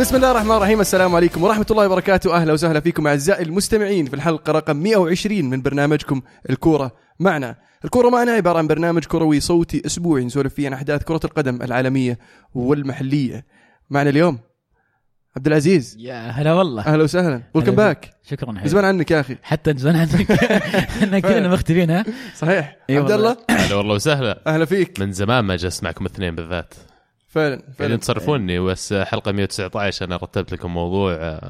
بسم الله الرحمن الرحيم. السلام عليكم ورحمة الله وبركاته. أهلا وسهلا فيكم أعزائي المستمعين في الحلقة رقم 120 من برنامجكم الكورة معنا. الكورة معنا عبارة عن برنامج كروي صوتي أسبوعي نسولف فيه عن أحداث كرة القدم العالمية والمحلية. معنا اليوم عبد العزيز. يا هلا والله. أهلا وسهلا. ولكم باك. شكرا. زمان عنك يا أخي. حتى زمان عنك. إحنا كلنا مختفين. ها صحيح. عبد الله. هلا والله وسهلا. أهلا فيك. من زمان ما جلست معكم الاثنين بالذات. فعلا تصرفوني بس حلقة 119 أنا رتبت لكم موضوع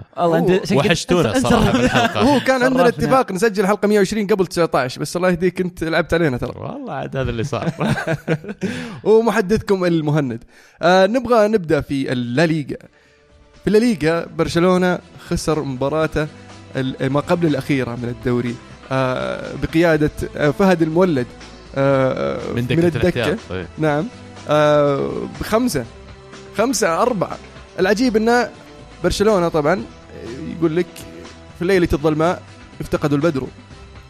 وحشتونا صراحة بالحلقة. هو كان عندنا اتفاق نسجل حلقة 120 قبل 19 بس الله يهديك أنت لعبت علينا ترى. والله عاد هذا اللي صار. ومحدثكم المهند. نبغى نبدأ في الليغا. في الليغا برشلونة خسر مباراته ما قبل الأخيرة من الدوري بقيادة فهد المولد من الدكة. نعم بخمسة أربعة. العجيب أن برشلونة طبعا يقول لك في الليلة الظلماء افتقدوا البدر.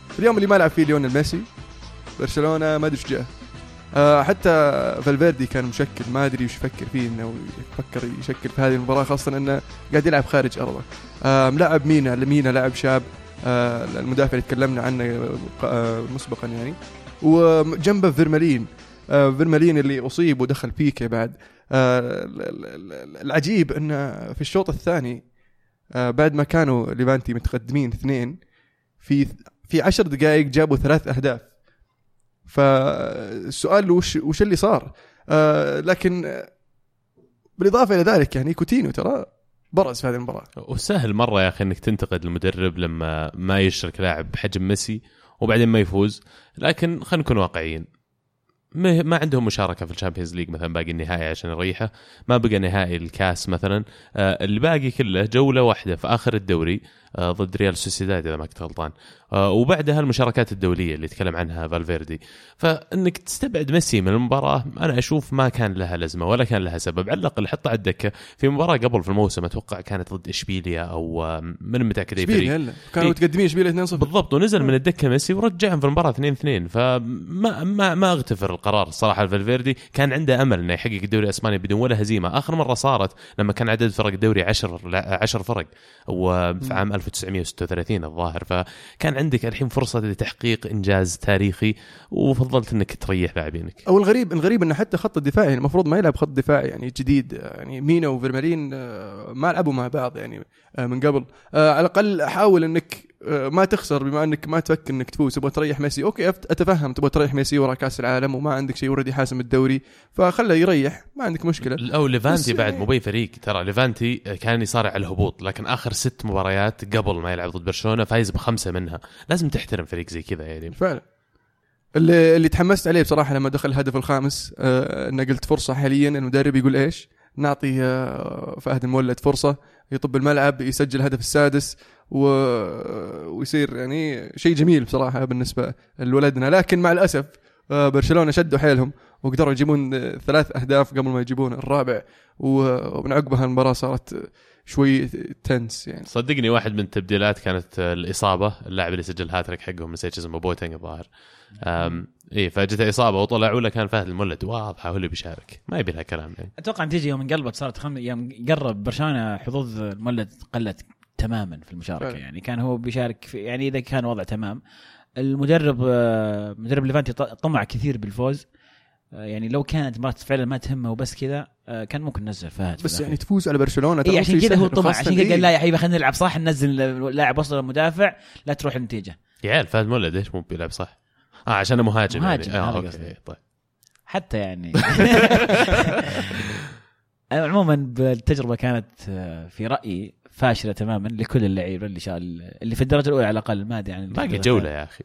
في اليوم اللي ما لعب فيه ليون الميسي برشلونة ما أدري وش جاء. حتى فالفيردي كان مشكل ما أدري وش يفكر فيه إنه يفكر يشكل في هذه المباراة خاصة أنه قاعد يلعب خارج أرضه. ملعب مينا لاعب شاب المدافع اللي تكلمنا عنه مسبقا يعني. وجنبه فيرمالين اللي أصيب ودخل فيك بعد. العجيب أنه في الشوط الثاني بعد ما كانوا ليفانتي متقدمين 2 في 10 دقائق جابوا 3 أهداف. فالسؤال وش اللي صار؟ لكن بالإضافة إلى ذلك يعني كوتينيو ترى برز في هذه المباراة. وسهل مرة يا أخي أنك تنتقد المدرب لما ما يشرك لاعب بحجم ميسي وبعدين ما يفوز. لكن خلينا نكون واقعيين، ما عندهم مشاركة في الشامبيونز ليج مثلا، باقي النهائي عشان الريحة، ما بقى نهائي الكاس مثلا، اللي باقي كله جولة واحدة في آخر الدوري ضد ريال سوسيداد إذا ما كنت غلطان، وبعدها المشاركات الدولية اللي تكلم عنها فالفيردي. فإنك تستبعد ميسي من المباراة أنا أشوف ما كان لها لازمة ولا كان لها سبب. على الأقل حطه على الدكة في مباراة قبل في الموسم أتوقع كانت ضد أشبيليه أو من متأكد ديفري كانوا متقدمين أشبيليه 2-0 بالضبط، ونزل من الدكة ميسي ورجعهم في المباراة 2-2. فما ما ما اغتفر القرار الصراحة. فالفيردي كان عنده أمل إنه يحقق الدوري الإسباني بدون ولا هزيمة. آخر مرة صارت لما كان عدد فرق الدوري 10 فرق وفي عام 1936 الظاهر. فكان عندك الحين فرصة لتحقيق إنجاز تاريخي وفضلت إنك تريح لاعبينك. أو الغريب إنه حتى خط الدفاعي المفروض ما يلعب خط دفاعي يعني جديد، يعني مينا وفيرمالين ما لعبوا مع بعض يعني من قبل. على الأقل حاول إنك ما تخسر بما انك ما تفكر انك تفوز. تبغى تريح ميسي اوكي اتفهم، تبغى تريح ميسي ورا كاس العالم وما عندك شيء وردي حاسم الدوري فخله يريح ما عندك مشكله. او ليفانتي بعد مو باي فريق ترى، ليفانتي كان يصارع على الهبوط لكن اخر 6 مباريات قبل ما يلعب ضد برشلونه فايز ب5 منها. لازم تحترم فريق زي كذا يعني. فعلا اللي تحمست عليه بصراحه لما دخل الهدف الخامس انه قلت فرصه حاليا المدرب يقول ايش نعطي فهد المولد فرصه يطب الملعب يسجل هدف السادس ويصير يعني شيء جميل بصراحة بالنسبة لولدنا. لكن مع الأسف برشلونة شدوا حيلهم وقدروا يجيبون 3 أهداف قبل ما يجيبون الرابع، ومن عقبها المباراة صارت شوي تنس يعني. صدقني واحد من التبديلات كانت الإصابة، اللاعب اللي سجل هاتريك حقهم نسيت اسمه، بوتينغ الظاهر. إيه فجت إصابة وطلع ولا كان فهد المولد واضحة هو اللي بيشارك ما يبي لها كلام يعني. أتوقع تيجي يوم انقلبت صارت يوم قرب برشلونة حظوظ المولد قلت تماما في المشاركة يعني. كان هو بيشارك في يعني إذا كان وضع تمام. المدرب ليفانتي طمع كثير بالفوز يعني. لو كانت مباراة فعلا ما تهمه وبس كذا كان ممكن ننزل فهد بس يعني تفوز على برشلونة. إيه عشان كذا هو طمع، عشان كذا قال لا يا حبيبي خلينا نلعب صح، ننزل لاعب وسط المدافع لا تروح النتيجة. يا عيال فهد المولد ليش مو بيلعب صح؟ عشان مهاجم يعني. أوكي طيب حتى يعني. عموما بالتجربة كانت في رأيي فاشلة تماما لكل اللعيبة اللي في الدرجة الأولى على الأقل. ما أدري يعني باقي جولة يا أخي.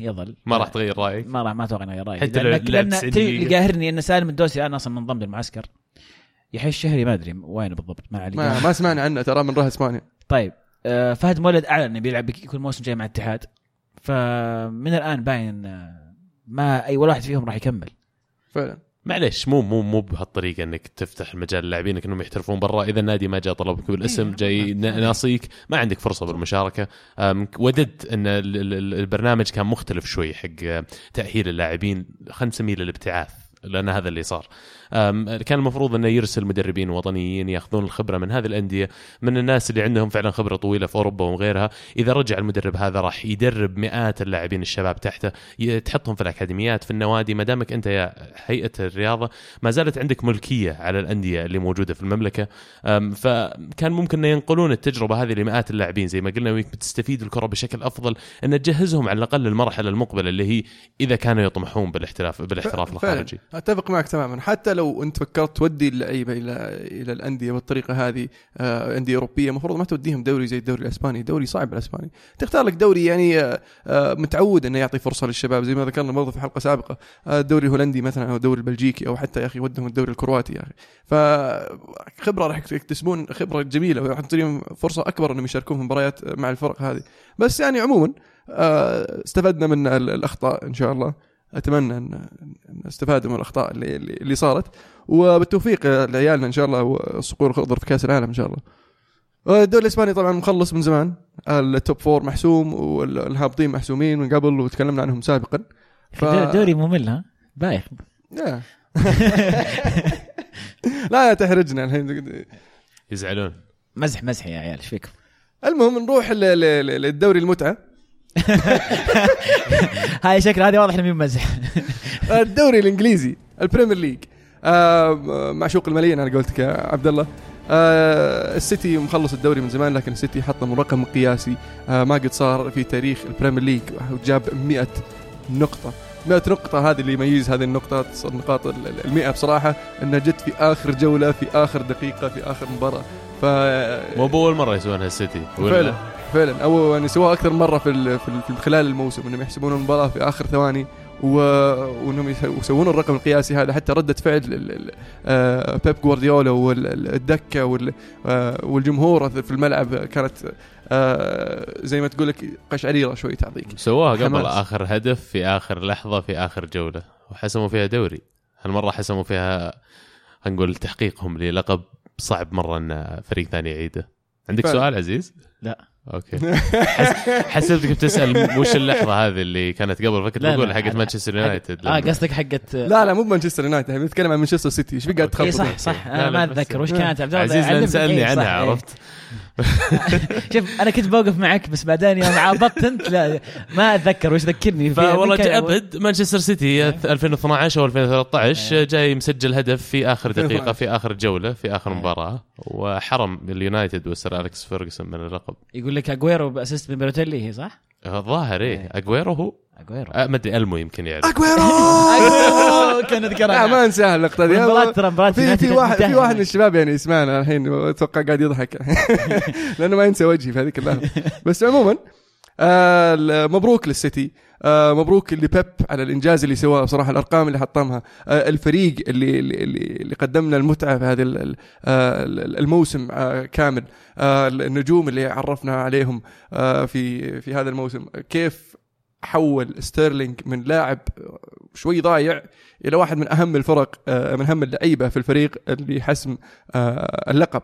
يظل ما راح تغير رأيك؟ ما توقع أنا رأيي حتى لأن قاهرني أن سالم الدوسري أنا أصلا منضم للمعسكر. يحيى الشهري ما أدري وين بالضبط ما عليه ما سمعنا عنه ترى من راه إسبانيا. طيب فهد مولد أعلن إنه بيلعب كل موسم جاي مع الاتحاد، فمن الآن باين ما أي واحد فيهم راح يكمل فعلا. معلش مو بهالطريقه انك تفتح المجال للاعبين انهم يحترفون برا. اذا النادي ما جاء طلبك بالاسم جاي ناصيك ما عندك فرصه بالمشاركه. وددت ان البرنامج كان مختلف شوي حق تاهيل اللاعبين، خلينا نسميه الابتعاث لأن هذا اللي صار. كان المفروض أنه يرسل مدربين وطنيين يأخذون الخبرة من هذه الأندية، من الناس اللي عندهم فعلا خبرة طويلة في أوروبا وغيرها. إذا رجع المدرب هذا راح يدرب مئات اللاعبين الشباب تحته، تحطهم في الأكاديميات في النوادي. ما دامك أنت يا هيئة الرياضة ما زالت عندك ملكية على الأندية اللي موجودة في المملكة، فكان ممكن أن ينقلون التجربة هذه لمئات اللاعبين زي ما قلنا، ويك بتستفيد الكرة بشكل أفضل أن تجهزهم على الأقل للمرحلة المقبلة اللي هي إذا كانوا يطمحون بالاحتراف الخارجي. أتفق معك تماما. حتى لو أنت فكرت تودي اللعيبة إلى الأندية بالطريقة هذه، أندية أوروبية مفروض ما توديهم دوري زي الدوري الإسباني، دوري صعب الإسباني، تختار لك دوري يعني متعود أنه يعطي فرصة للشباب زي ما ذكرنا برضه في حلقة سابقة، الدوري الهولندي مثلا أو الدوري البلجيكي، أو حتى يا أخي ودهم الدوري الكرواتي يا أخي، فخبرة راح يكتسبون خبرة جميلة وراح تعطيهم فرصة أكبر أنهم يشاركون في مباريات مع الفرق هذه. بس يعني عموما استفدنا من الأخطاء إن شاء الله، أتمنى أن نستفاد من الأخطاء اللي صارت، وبالتوفيق لعيالنا إن شاء الله والصقور الخضر في كأس العالم إن شاء الله. الدوري الإسباني طبعا مخلص من زمان، التوب فور محسوم والهابطين محسومين من قبل وتكلمنا عنهم سابقا. دوري ممل ها بايخ لا تحرجنا الحين يزعلون، مزح يا عيال شفيكم. المهم نروح للدوري المتعة هاي شكل هذه واضح انه مزح. الدوري الانجليزي البريمير ليج، معشوق الماليين انا قلت لك يا عبد الله. السيتي مخلص الدوري من زمان، لكن السيتي حط رقم قياسي ما قد صار في تاريخ البريمير ليج، وجاب 100 نقطة. 100 نقطة هذه اللي يميز هذه النقطة النقاط 100 بصراحة انها جت في اخر جولة في اخر دقيقة في اخر مباراة، مو أول مرة يسوونها السيتي فعلا أو يعني سووها أكثر مرة في خلال الموسم، إنهم يحسبون المباراة في آخر ثواني وإنهم يسوون الرقم القياسي هذا. حتى ردة فعل بيب غوارديولا والدكة والجمهور في الملعب كانت زي ما تقول لك قشعريرة شوي تعطيك، سووها قبل آخر هدف في آخر لحظة في آخر جولة وحسموا فيها دوري. هالمرة حسموا فيها هنقول تحقيقهم للقب، صعب مرة أن فريق ثاني يعيده. عندك سؤال عزيز؟ لا اوكي حسبتك بتسال وش اللحظه هذه اللي كانت قبل، فكنت بقول حقت مانشستر يونايتد. قصدك حقت لا مو مانشستر يونايتد، بنتكلم عن مانشستر سيتي. ايش بقى تخبط؟ صح انا ما اتذكر وش كانت. عبد الله سالني عنها عرفت. شوف انا كنت بوقف معك بس بعدين يوم عابطت انت لا ما اتذكر وش ذكرني فيها والله. ابد مانشستر سيتي 2012 او 2013 جاي مسجل هدف في اخر دقيقه في اخر جوله في اخر مباراه، وحرم اليونايتد وسير أليكس فيرغسون من اللقب. لك أغويرو بأسست من بروتيلي صح؟ الظاهر إيه أغويرو هو ما أدري ألمو يمكن يعني أغويرو كان أذكرها. ما ننساها اللقطة دي. في واحد من الشباب يعني اسمعنا الحين وأتوقع قاعد يضحك لأنه ما ينسى وجهي في هذيك اللحظة. بس عموما مبروك للسيتي، مبروك لبيب على الإنجاز اللي سواه بصراحة، الأرقام اللي حطمها، الفريق اللي قدمنا المتعة في هذا الموسم كامل، النجوم اللي عرفنا عليهم في هذا الموسم، كيف حول ستيرلينج من لاعب شوي ضايع إلى واحد من أهم الفرق من أهم اللعيبة في الفريق اللي حسم اللقب.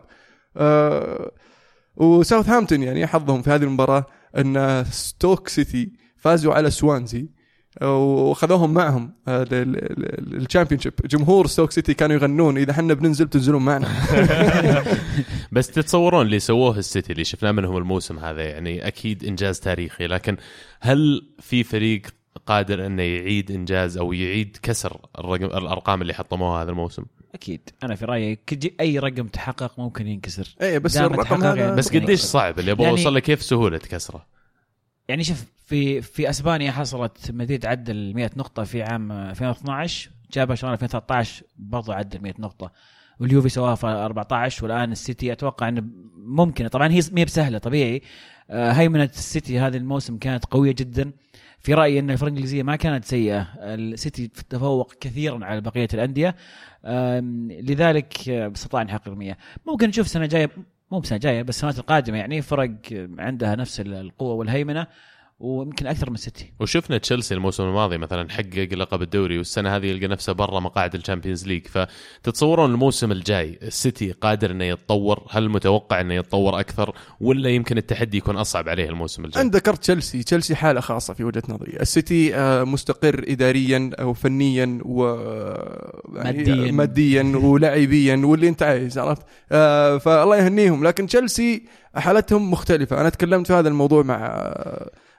وساوثهامبتون يعني حظهم في هذه المباراة أن ستوك سيتي فازوا على سوانزي وخذوهم معهم للشامبيونشيب. جمهور ستوك سيتي كانوا يغنون إذا حنا بننزل تنزلون معنا بس تتصورون اللي سووه السيتي اللي شفناه منهم الموسم هذا يعني أكيد إنجاز تاريخي، لكن هل في فريق قادر أنه يعيد إنجاز أو يعيد كسر الأرقام اللي حطموها هذا الموسم؟ أكيد أنا في رأيي أي رقم تحقق ممكن ينكسر. أي بس الرقم هذا بس قديش صعب اللي أبغى أوصل لك، كيف سهولة كسره يعني. شوف في اسبانيا حصلت مدريد عدل 100 نقطه في عام 2012، جاب برشلونه 2013 برضو عدل 100 نقطه، واليوفي سواها في 14، والان السيتي اتوقع انه ممكن. طبعا هي ما بسهله طبيعي، هيمنه السيتي هذا الموسم كانت قويه جدا. في رايي ان الفرق الانجليزيه ما كانت سيئه، السيتي تفوق كثيرا على بقيه الانديه، لذلك استطاع نحقق 100. ممكن نشوف سنه جايه، مو بسنه جايه بس السنوات القادمه يعني فرق عندها نفس القوه والهيمنه ويمكن اكثر من سيتي. وشفنا تشيلسي الموسم الماضي مثلا حقق لقب الدوري، والسنه هذه يلقى نفسه برا مقاعد الشامبيونز ليج. فتتصورون الموسم الجاي السيتي قادر انه يتطور؟ هل متوقع انه يتطور اكثر ولا يمكن التحدي يكون اصعب عليه الموسم الجاي؟ انا ذكرت تشيلسي حاله خاصه في وجهه نظري. السيتي مستقر اداريا او فنيا وماديا ولاعبيا واللي انت عايز، عرفت؟ فالله يهنيهم. لكن تشيلسي حالتهم مختلفه. انا تكلمت في هذا الموضوع مع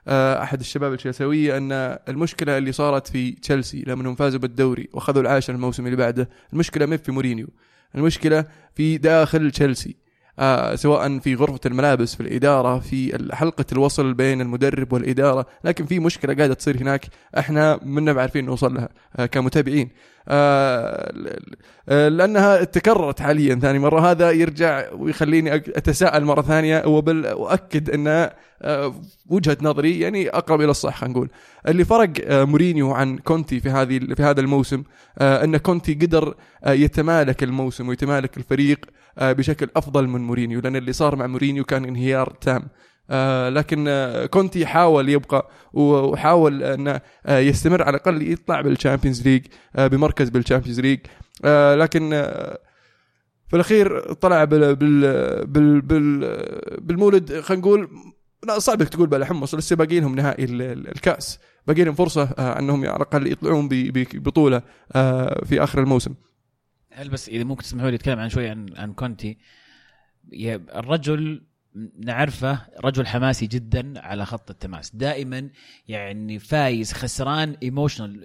أحد الشباب التشيلساوية أن المشكلة اللي صارت في تشيلسي لما فازوا بالدوري وأخذوا العاشر الموسم اللي بعده، المشكلة ما في مورينيو، المشكلة في داخل تشيلسي، سواء في غرفة الملابس، في الإدارة، في حلقة الوصل بين المدرب والإدارة. لكن في مشكلة قاعدة تصير هناك احنا منا بعرفين نوصل لها كمتابعين، لأنها تكررت حاليا ثاني مرة. هذا يرجع ويخليني أتساءل مرة ثانية، وأؤكد أن وجهة نظري يعني أقرب إلى الصح. خلينا نقول اللي فرق مورينيو عن كونتي في هذا الموسم أن كونتي قدر يتمالك الموسم ويتمالك الفريق بشكل أفضل من مورينيو، لأن اللي صار مع مورينيو كان انهيار تام. لكن كونتي حاول يبقى وحاول أن يستمر، على الأقل يطلع بالشامبيونز ليج بمركز بالشامبيونز ليج، لكن في الأخير طلع بالمولد. خلينا نقول صعبك تقول بلا حمص، لسه باقي لهم نهائي الكأس، باقي لهم فرصة أنهم على الأقل يطلعون ببطولة في آخر الموسم. هل بس إذا ممكن تسمحوا لي أتكلم عن شوي عن كونتي. الرجل نعرفه رجل حماسي جدا على خط التماس، دائما يعني فايز خسران ايموشنال،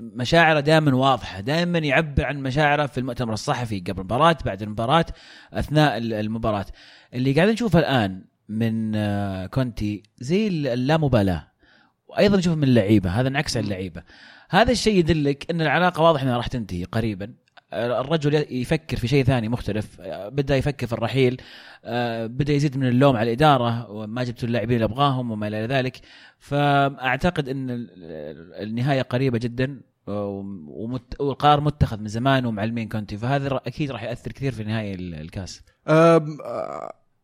مشاعره دائما واضحه، دائما يعبر عن مشاعره في المؤتمر الصحفي قبل المباراه، بعد المباراه، اثناء المباراه. اللي قاعدين نشوفه الان من كونتي زي اللامبالاه، وايضا نشوفه من اللعيبه، هذا انعكس على اللعيبه. هذا الشيء يدلك ان العلاقه واضح انها راح تنتهي قريبا. الرجل يفكر في شيء ثاني مختلف، بدأ يفكر في الرحيل، بدأ يزيد من اللوم على الإدارة وما جبتوا اللاعبين اللي أبغاهم وما إلى ذلك. فأعتقد أن النهاية قريبة جدا، والقرار متخذ من زمان ومعلمين كونتي، فهذا أكيد راح يأثر كثير في نهاية الكاس.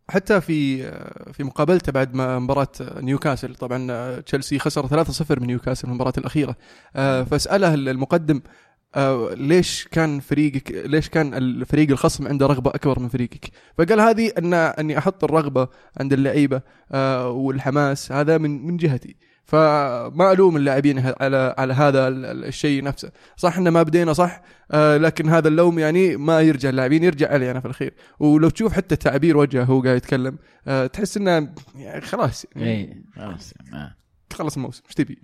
حتى في مقابلته بعد ما مباراة نيوكاسل، طبعا تشيلسي خسر 3-0 من نيوكاسل المباراة الأخيرة، فسأله المقدم ليش كان الفريق الخصم عنده رغبة أكبر من فريقك؟ فقال هذه أني أحط الرغبة عند اللعيبة والحماس، هذا من جهتي، فما ألوم اللاعبين على هذا الشيء نفسه. صح إن ما بدينا صح، لكن هذا اللوم يعني ما يرجع اللاعبين، يرجع علي أنا في الأخير. ولو تشوف حتى تعبير وجهه هو قاعد يتكلم، تحس إنه يعني خلاص، يعني خلص الموسم، مش تبي.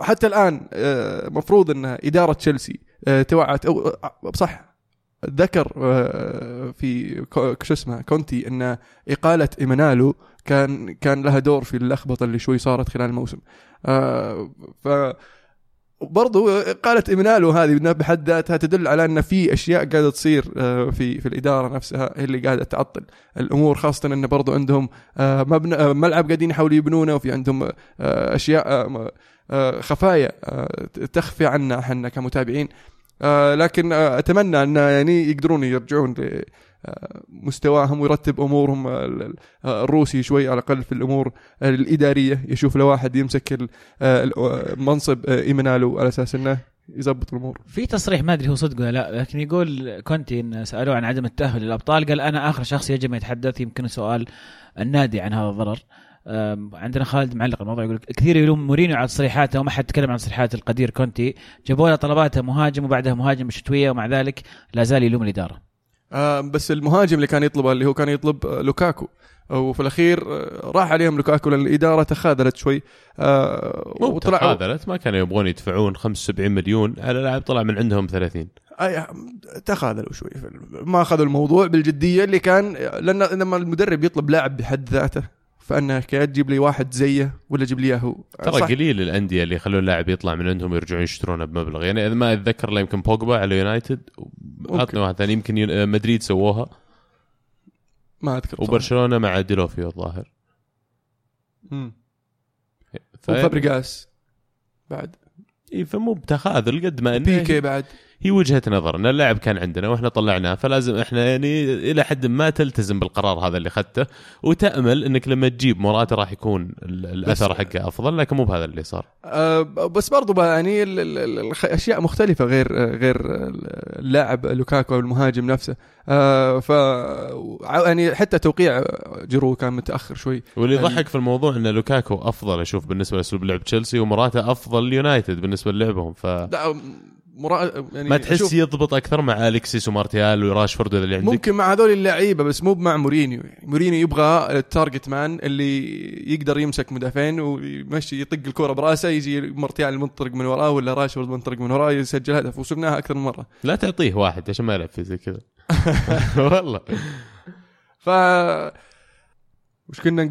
حتى الآن مفروض أن إدارة تشيلسي توعت، أو صح ذكر في كونتي أن إقالة إمنالو كان لها دور في اللخبطة اللي شوي صارت خلال الموسم. برضو إقالة إمنالو هذه بحد ذاتها تدل على أن في أشياء قاعدة تصير في الإدارة نفسها، اللي قاعدة تعطل الأمور، خاصة أن برضو عندهم ملعب قاعدين يحاولوا يبنونه، وفي عندهم أشياء خفايا تخفي عنا احنا كمتابعين. لكن أتمنى أن يعني يقدرون يرجعون مستواهم ويرتب أمورهم. الروسي شوي على الأقل في الأمور الإدارية يشوف لواحد يمسك المنصب إمنالو على أساس أنه يزبط الأمور. في تصريح ما أدري هو صدق ولا لا، لكن يقول كونتي إن سألوه عن عدم التأهل للأبطال، قال أنا آخر شخص يجب يتحدث، يمكن سؤال النادي عن هذا الضرر. عندنا خالد معلق الموضوع، يقول كثير يلوم مورينيو على تصريحاته وما حد تكلم عن تصريحات القدير كونتي، جابوا له طلباته مهاجم وبعدها مهاجم شتوية، ومع ذلك لا زال يلوم الإدارة. بس المهاجم اللي كان يطلبه اللي هو كان يطلب لوكاكو، وفي الأخير راح عليهم لوكاكو لأن الإدارة تخاذلت شوي. تخاذلت، ما كانوا يبغون يدفعون 75 مليون على لاعب طلع من عندهم 30. تخاذلوا شوي، ما أخذوا الموضوع بالجدية اللي كان، لأن لما المدرب يطلب لاعب بحد ذاته فأنا كي تجيب لي واحد زيه ولا جيب لي إياه، ترى قليل الأندية اللي يخلون لاعب يطلع من عندهم يرجعون يشترونه بمبلغ. يعني إذا ما أتذكر لا، يمكن بوجبا على يونايتد، عطنا واحد ثاني يمكن مدريد سووها ما أذكر، وبرشلونة مع ديلوفيو الظاهر، وفابريغاس بعد، فمو بتخاذل قد ما إنه بيكي بعد هي وجهة نظرنا، اللاعب كان عندنا واحنا طلعناه، فلازم احنا يعني الى حد ما تلتزم بالقرار هذا اللي خدته، وتأمل انك لما تجيب مراته راح يكون الاثر حقه افضل، لكن مو بهذا اللي صار. بس برضو يعني الاشياء مختلفة، غير اللاعب لوكاكو والمهاجم نفسه. ف يعني حتى توقيع جيرو كان متأخر شوي، واللي ضحك في الموضوع ان لوكاكو افضل اشوف بالنسبة لأسلوب لعب تشيلسي، ومراته افضل يونايتد بالنسبة للعبهم. ف يعني ما تحس يضبط اكثر مع اليكسيس ومارتيال وراشفورد اللي عندك، ممكن مع هذول اللعيبه، بس مو مع مورينيو. مورينيو يبغى التارجت مان اللي يقدر يمسك مدافعين ويمشي يطق الكره براسه، يجي مارتيال منطرق من وراه ولا راشفورد منطرق من وراه يسجل هدف، وصلناها اكثر من مره. لا تعطيه واحد عشان ما يلعب في زي كذا والله. ف وش كنا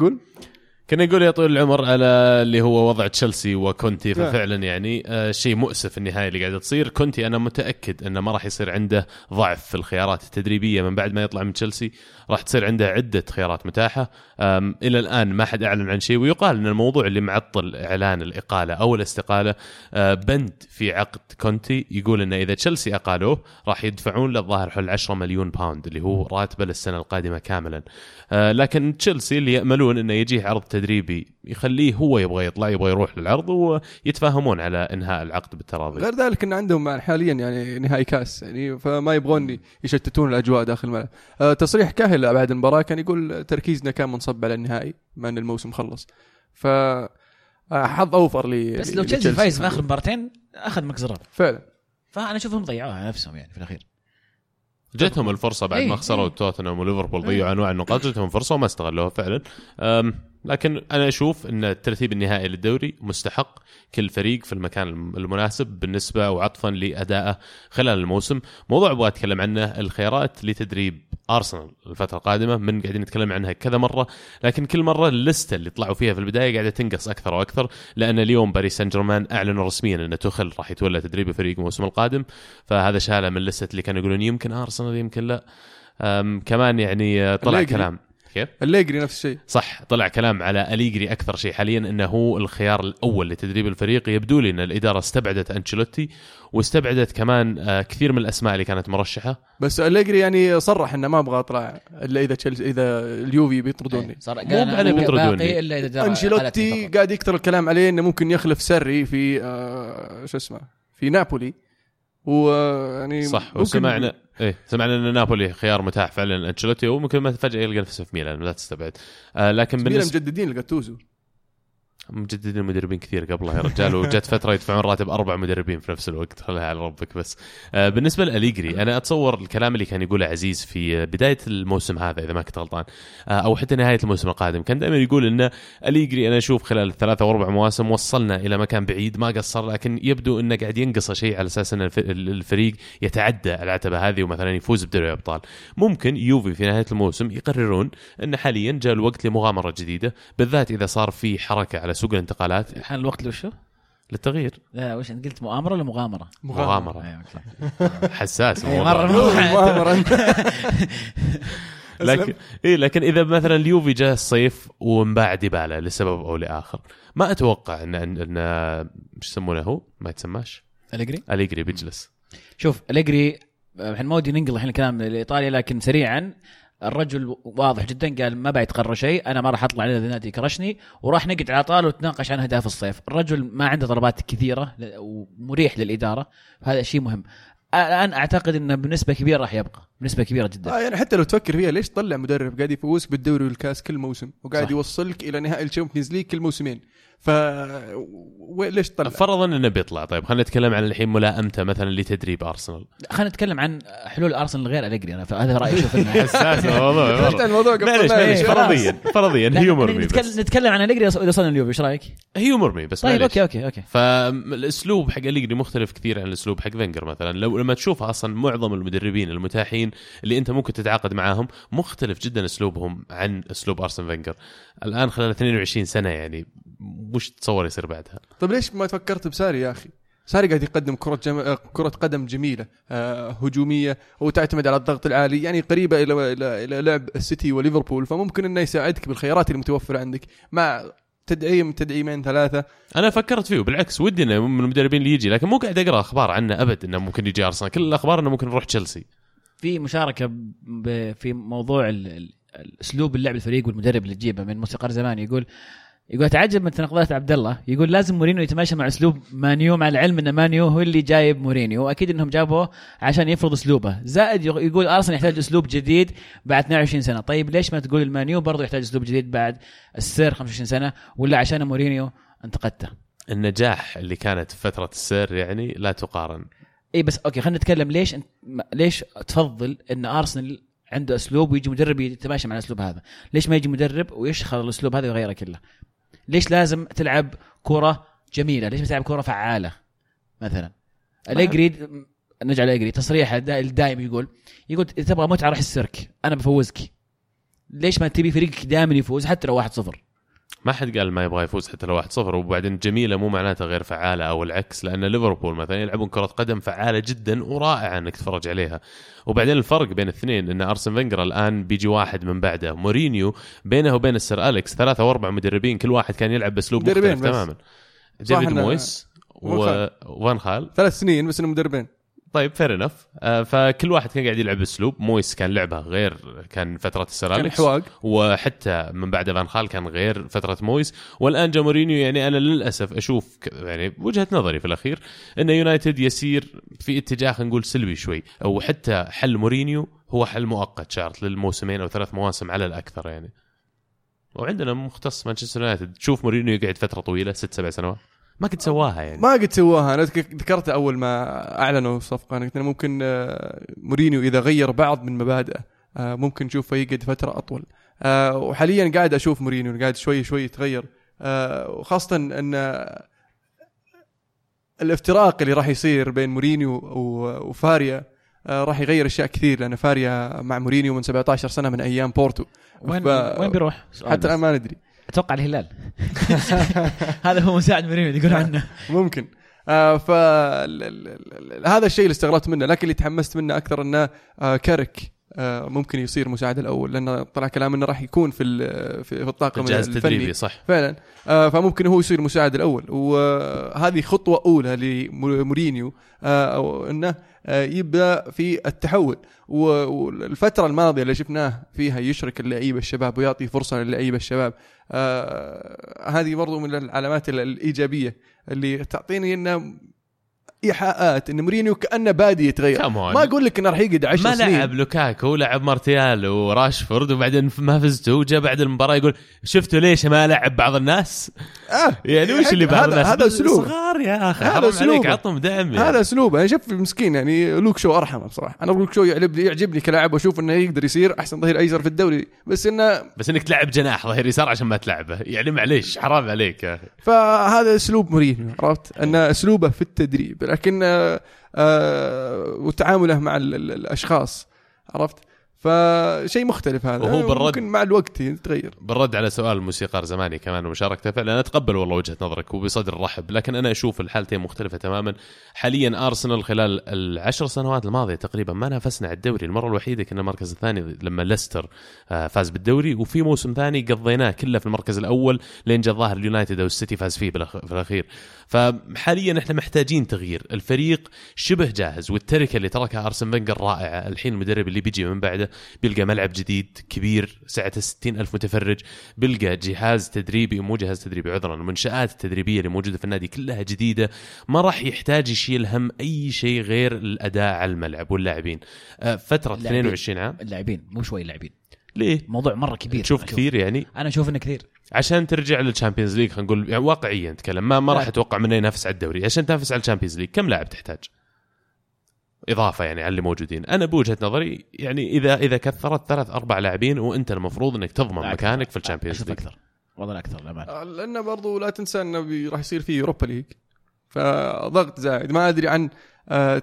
نقول يا طويل العمر على اللي هو وضع تشيلسي وكونتي. ففعلا يعني شيء مؤسف النهاية اللي قاعدة تصير. كونتي أنا متأكد أنه ما راح يصير عنده ضعف في الخيارات التدريبية من بعد ما يطلع من تشيلسي، راح تصير عنده عدة خيارات متاحة. إلى الآن ما حد أعلن عن شيء، ويقال أن الموضوع اللي معطل إعلان الإقالة أو الاستقالة بند في عقد كونتي يقول أنه إذا تشيلسي أقالوه راح يدفعون له الظاهر حول 10 مليون باوند اللي هو راتبه للسنة القادمة كاملا. لكن تشيلسي اللي يأملون أنه يجيه عرض تدريبي يخليه هو يبغى يطلع، يبغى يروح للعرض، ويتفاهمون على انهاء العقد بالتراضي. غير ذلك ان عندهم حاليا يعني نهائي كاس، يعني فما يبغون يشتتون الاجواء داخل الملعب. تصريح كاهل بعد المباراه كان يقول تركيزنا كان منصب على النهائي مع ان الموسم خلص، ف حظ اوفر لي. بس لو تشيلسي فايز في اخر مبارتين اخذ مكزرات فعلا، فانا اشوفهم ضيعوها على نفسهم. يعني في الاخير جتهم الفرصه بعد ما خسروا توتنهام وليفربول، ضيعوا انواع النقاط، جتهم فرصه وما استغلوها فعلا. لكن أنا أشوف أن الترتيب النهائي للدوري مستحق، كل فريق في المكان المناسب بالنسبة وعطفاً لأدائه خلال الموسم. موضوع أبغى أتكلم عنه الخيارات لتدريب أرسنال الفترة القادمة، من قاعدين نتكلم عنها كذا مرة، لكن كل مرة اللستة اللي طلعوا فيها في البداية قاعدة تنقص أكثر وأكثر. لأن اليوم باريس سان جيرمان أعلنوا رسمياً أن توخل راح يتولى تدريب الفريق الموسم القادم، فهذا شالة من اللستة اللي كانوا يقولون يمكن أرسنال يمكن لا. كمان يعني طلع كلام أليغري نفس الشيء، صح، طلع كلام على أليغري أكثر شيء حاليا أنه هو الخيار الأول لتدريب الفريق. يبدو لي أن الإدارة استبعدت أنشيلوتي، واستبعدت كمان كثير من الأسماء اللي كانت مرشحة، بس أليغري يعني صرح أنه ما أبغى أطلع إلا إذا اليوفي بيطردوني، مو على بيطردوني. أنشيلوتي قاعد يكثر الكلام عليه أنه ممكن يخلف ساري في في نابولي، ويعني صح، وسمعنا سمعنا ان نابولي خيار متاح فعلا انشيلوتي، وممكن ما فجأة يلقى نفسه في ميلان، لا تستبعد. لكن بالنسبه مجددين لغاتوزو، مجددين مدربين كثير قبله يا رجال، وجت فتره يدفعون راتب 4 مدربين في نفس الوقت، خلها على ربك. بس بالنسبه لأليغري انا اتصور الكلام اللي كان يقوله عزيز في بدايه الموسم هذا اذا ما كنت غلطان، او حتى نهايه الموسم القادم، كان دائما يقول ان أليغري انا اشوف خلال 3 أو 4 مواسم وصلنا الى مكان بعيد، ما قصر، لكن يبدو انه قاعد ينقص شيء على اساس ان الفريق يتعدى العتبه هذه ومثلا يفوز بدوري ابطال. ممكن يوفي في نهايه الموسم يقررون ان حاليا جاء الوقت لمغامره جديده، بالذات اذا صار في حركه على سوق الانتقالات. الحين الوقت لوشو؟ للتغيير. لا وش انت قلت، مؤامره ولا مغامره؟ مغامره. حساس مغامره. لكن اذا مثلا اليوفي جاء الصيف ومباع ديبالا لسبب او لاخر، ما اتوقع ان مش يسمونه هو ما يتسماش أليغري بيجلس. شوف أليغري الحين ما ودي ننقل الحين الكلام لايطاليا، لكن سريعا الرجل واضح جدا قال ما بيتقرر شيء، انا ما راح اطلع على النادي كرشني، وراح نقعد على طاوله ونتناقش عن اهداف الصيف. الرجل ما عنده طلبات كثيره ومريح للاداره، هذا شيء مهم. الان اعتقد انه بنسبه كبيره راح يبقى، بنسبه كبيره جدا. يعني حتى لو تفكر فيها، ليش طلع مدرب قاعد يفوزك بالدوري والكاس كل موسم، وقاعد يوصلك الى نهائي الشامبيونز ليج كل موسمين، ف ليش طلع؟ فرضا انه بيطلع. طيب خلينا نتكلم عن الحين ملائمته مثلا لتدريب ارسنال، خلينا نتكلم عن حلول ارسنال غير أليغري. انا هذا رايي، شوف انه حساس والله. قلت الموضوع قبل، فرضيا هيومر مي، نتكلم عن أليغري اذا صار اليوفي، ايش رايك؟ هيومر مي بس. طيب اوكي. فالاسلوب حق أليغري مختلف كثير عن الاسلوب حق فينجر مثلا. لو لما تشوف اصلا معظم المدربين المتاحين اللي انت ممكن تتعاقد معاهم مختلف جدا اسلوبهم عن اسلوب ارسن فينجر. الان خلال 22 سنه يعني مش تصور يصير بعدها. طب ليش ما تفكرت بساري يا أخي؟ ساري قاعد يقدم كرة قدم جميلة، هجومية وتعتمد على الضغط العالي، يعني قريبة إلى لعب السيتي وليفربول، فممكن إنه يساعدك بالخيارات المتوفرة عندك مع تدعيم تدعيمين ثلاثة. أنا فكرت فيه بالعكس، ودي إنه من المدربين اللي يجي، لكن مو قاعد أقرأ أخبار عنه أبد إنه ممكن يجي أرسنال. كل الأخبار إنه ممكن يروح تشيلسي. في مشاركة في موضوع الأسلوب اللعب الفريق والمدرب اللي تجيبه من موسيقار زمان، يقول تعجب من تناقضات عبد الله، يقول لازم مورينيو يتماشى مع أسلوب مانيو، مع العلم إن مانيو هو اللي جايب مورينيو، وأكيد إنهم جابوه عشان يفرض أسلوبه. زائد يقول أرسنال يحتاج أسلوب جديد بعد 22 سنة. طيب ليش ما تقول المانيو برضو يحتاج أسلوب جديد بعد السير 25 سنة، ولا عشان مورينيو انتقدته؟ النجاح اللي كانت في فترة السير يعني لا تقارن. إيه بس أوكي، خلينا نتكلم ليش تفضل إن أرسنال عنده أسلوب ويجي مدرب يتماشى مع الأسلوب هذا؟ ليش ما يجي مدرب ويشخر الأسلوب هذا ويغيره كله؟ ليش لازم تلعب كرة جميلة؟ ليش ما تلعب كرة فعالة مثلا؟ أليغري، نرجع لأليغري، تصريحه دائم يقول إذا تبغى متعة روح السيرك، أنا بفوزك. ليش ما تبي فريقك دائما يفوز حتى لو 1-0؟ ما حد قال ما يبغى يفوز حتى لو 1-0. وبعدين جميلة مو معناتها غير فعالة أو العكس، لأن ليفربول مثلا يلعبون كرة قدم فعالة جدا ورائعة أنك تفرج عليها. وبعدين الفرق بين الاثنين أن أرسن فينجر الآن بيجي واحد من بعده، مورينيو بينه وبين السير أليكس 3 أو 4 مدربين، كل واحد كان يلعب بأسلوب مختلف تماما. ديفيد مويس وفان خال 3 سنين بس المدربين. طيب fair enough. فكل واحد كان قاعد يلعب بأسلوب، مويس كان لعبه غير كان فترة السيراليكس، وحتى من بعد فان خال كان غير فترة مويس، والآن جا مورينيو. يعني أنا للأسف أشوف يعني وجهة نظري في الأخير أن يونايتد يسير في اتجاه نقول سلبي شوي، أو حتى حل مورينيو هو حل مؤقت شارط للموسمين أو 3 مواسم على الأكثر يعني. وعندنا مختص مانشستر يونايتد تشوف مورينيو يقعد فترة طويلة 6-7 سنوات ما قد سواها يعني. ما قد سواها. أنا ذكرت أول ما أعلنوا صفقة أنا قلت أنا ممكن مورينيو إذا غير بعض من مبادئه ممكن نشوف فيقعد فترة أطول، وحاليا قاعد أشوف مورينيو قاعد شوي شوي يتغير، وخاصة أن الافتراق اللي راح يصير بين مورينيو وفاريا راح يغير أشياء كثير، لأن فاريا مع مورينيو من 17 سنة من أيام بورتو. وين بيروح حتى الآن ما ندري. أتوقع الهلال. هذا هو مساعد مريم يقول عنه ممكن. هذا الشيء اللي استغربت منه، لكن اللي تحمست منه أكثر أنه كارك ممكن يصير مساعد الأول، لأنه طلع كلام أنه راح يكون في الطاقم الفني صح فعلا، فممكن هو يصير مساعد الأول. وهذه خطوة أولى لمورينيو أو أنه يبدأ في التحول. والفترة الماضية اللي شفناه فيها يشرك اللعيبة الشباب ويعطي فرصة للعيبة الشباب، هذه برضو من العلامات الإيجابية اللي تعطيني إنه إيحاءات إن مورينيو كأنه بادي يتغير. ما أقول لك إنه راح يقعد 10 سنين. ما لعب لوكاكو، لعب مارتيال وراشفورد، وبعدين ما فزتوا وجاء بعد المباراة يقول شفتوا ليش ما لعب بعض الناس؟ يعني وش اللي بعض الناس؟ هذا أسلوب صغار يا أخي، حرام عليك عطهم دعم. هذا أسلوب يعني. أنا شوف المسكين يعني لوك شو أرحمه بصراحة. أنا لوك شو يعجبني كلاعب، وأشوف إنه يقدر يصير أحسن ظهير أيسر في الدوري، بس إنك تلعب جناح ظهير يسار عشان ما تلعبه يعني، معليش حرام عليك يا أخي. فهذا أسلوب مورينيو، عرفت أن أسلوبه في التدريب، لكن وتعامله مع الأشخاص، عرفت، فشيء مختلف هذا. ممكن مع الوقت يتغير. بالرد على سؤال الموسيقار زماني كمان ومشاركته، فعلا أنا أتقبل والله وجهة نظرك وبصدر رحب، لكن أنا أشوف الحالتين مختلفة تماما. حاليا أرسنال خلال 10 سنوات الماضية تقريبا ما نافسنا على الدوري، المرة الوحيدة كنا المركز الثاني لما ليستر فاز بالدوري، وفي موسم ثاني قضيناه كله في المركز الأول لين جاء ظاهر اليونايتد أو السيتي فاز فيه في الأخير. فحاليا إحنا محتاجين تغيير، الفريق شبه جاهز، والتركة اللي تركها أرسن فينجر رائعة. الحين المدرب اللي بيجي من بعده بيلقى ملعب جديد كبير سعته 60,000 متفرج، بيلقى جهاز تدريبي مو جهاز تدريبي عذرا المنشآت التدريبية اللي موجودة في النادي كلها جديدة، ما راح يحتاج يشيل هم أي شيء غير الأداء على الملعب واللاعبين. فترة 22 عام اللاعبين مو شوي اللاعبين، ليه موضوع مرة كبير. شوف كثير يعني، أنا أشوف إنه كثير عشان ترجع للشامبيونز ليج، هنقول يعني واقعيا نتكلم ما راح أتوقع منه ينافس على الدوري. عشان تنافس على الشامبيونز ليج كم لاعب تحتاج إضافة يعني على اللي موجودين؟ أنا بوجهة نظري يعني إذا كثرت 3-4 لاعبين وأنت المفروض إنك تضمن مكانك في الشامبيونز ليج. أكثر والله أكثر لما، لأنه برضو لا تنسى إنه راح يصير فيه يوروبا ليج، فضغط زائد. ما أدري عن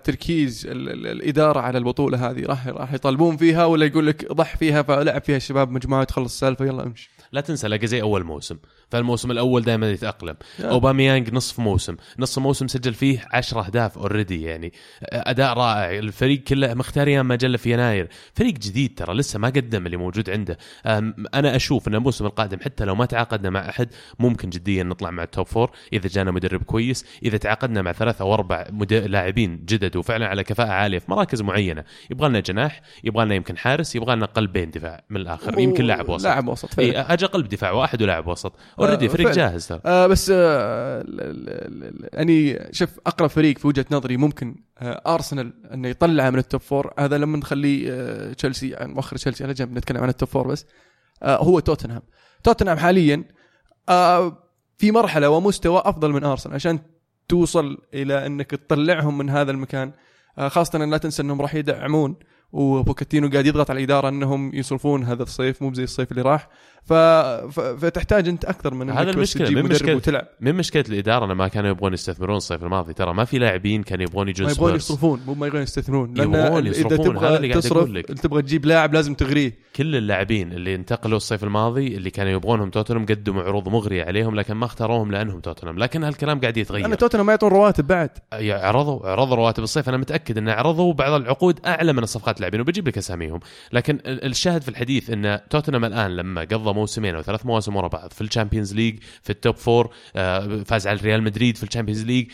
تركيز الإدارة على البطولة هذه، راح يطالبون فيها ولا يقول لك ضح فيها فلعب فيها الشباب مجموعة تخلص السالفة يلا امشي. لا تنسى لقى زي أول موسم، فالموسم الأول دائما يتأقلم. أوباميانج نصف موسم سجل فيه 10 أهداف أوردي، يعني أداء رائع. الفريق كله مختاريان مجلة في يناير، فريق جديد ترى لسه ما قدم اللي موجود عنده. أنا أشوف أن الموسم القادم حتى لو ما تعاقدنا مع أحد ممكن جديا نطلع مع التوب فور إذا جانا مدرب كويس، إذا تعاقدنا مع 3 أو 4 لاعبين جدد وفعلا على كفاءة عالية في مراكز معينة. يبغالنا جناح، يبغالنا يمكن حارس، يبغالنا قلبين دفاع من الآخر، يمكن لاعب وسط. لاعب وسط أجا قلب دفاع واحد ولاعب وسط أوريدي فريق جاهز. بس أني شف أقرب فريق في وجهة نظري ممكن أرسنال أنه يطلع من التوب فور، هذا لما نخلي تشيلسي مؤخر تشيلسي على جنب نتكلم عن التوب فور، بس هو توتنهام حاليا في مرحلة ومستوى أفضل من أرسنال عشان توصل إلى أنك تطلعهم من هذا المكان، خاصة أن لا تنسى أنهم راح يدعمون وبوكاتينو قاعد يضغط على الإدارة أنهم يصرفون هذا الصيف مو زي الصيف اللي راح، فتحتاج أنت أكثر من هذا المشكلة. من مشكلة الإدارة أنا ما كانوا يبغون يستثمرون الصيف الماضي، ترى ما في لاعبين كانوا يبغون يجون يبغون يصرفون، مو ما يبغون يستثمرون، لأن إذا تبغى تصرف تبغى تجيب لاعب لازم تغريه. كل اللاعبين اللي انتقلوا الصيف الماضي اللي كانوا يبغونهم توتنهام قدموا عروض مغرية عليهم لكن ما اختاروهم لأنهم توتنهام، لكن هالكلام قاعد يتغير. أنا توتنهام ما يعطون رواتب بعد، عرضوا رواتب الصيف، أنا متأكد أن عرضوا بعض العقود أعلى من الصفقات لاعبين وبجيب لك أساميهم، لكن الشاهد في الحديث أن توتنهام الآن لما قضى 2 أو 3 مواسم ورا بعض في الشامبيونز ليج في التوب فور، فاز على ريال مدريد في الشامبيونز ليج،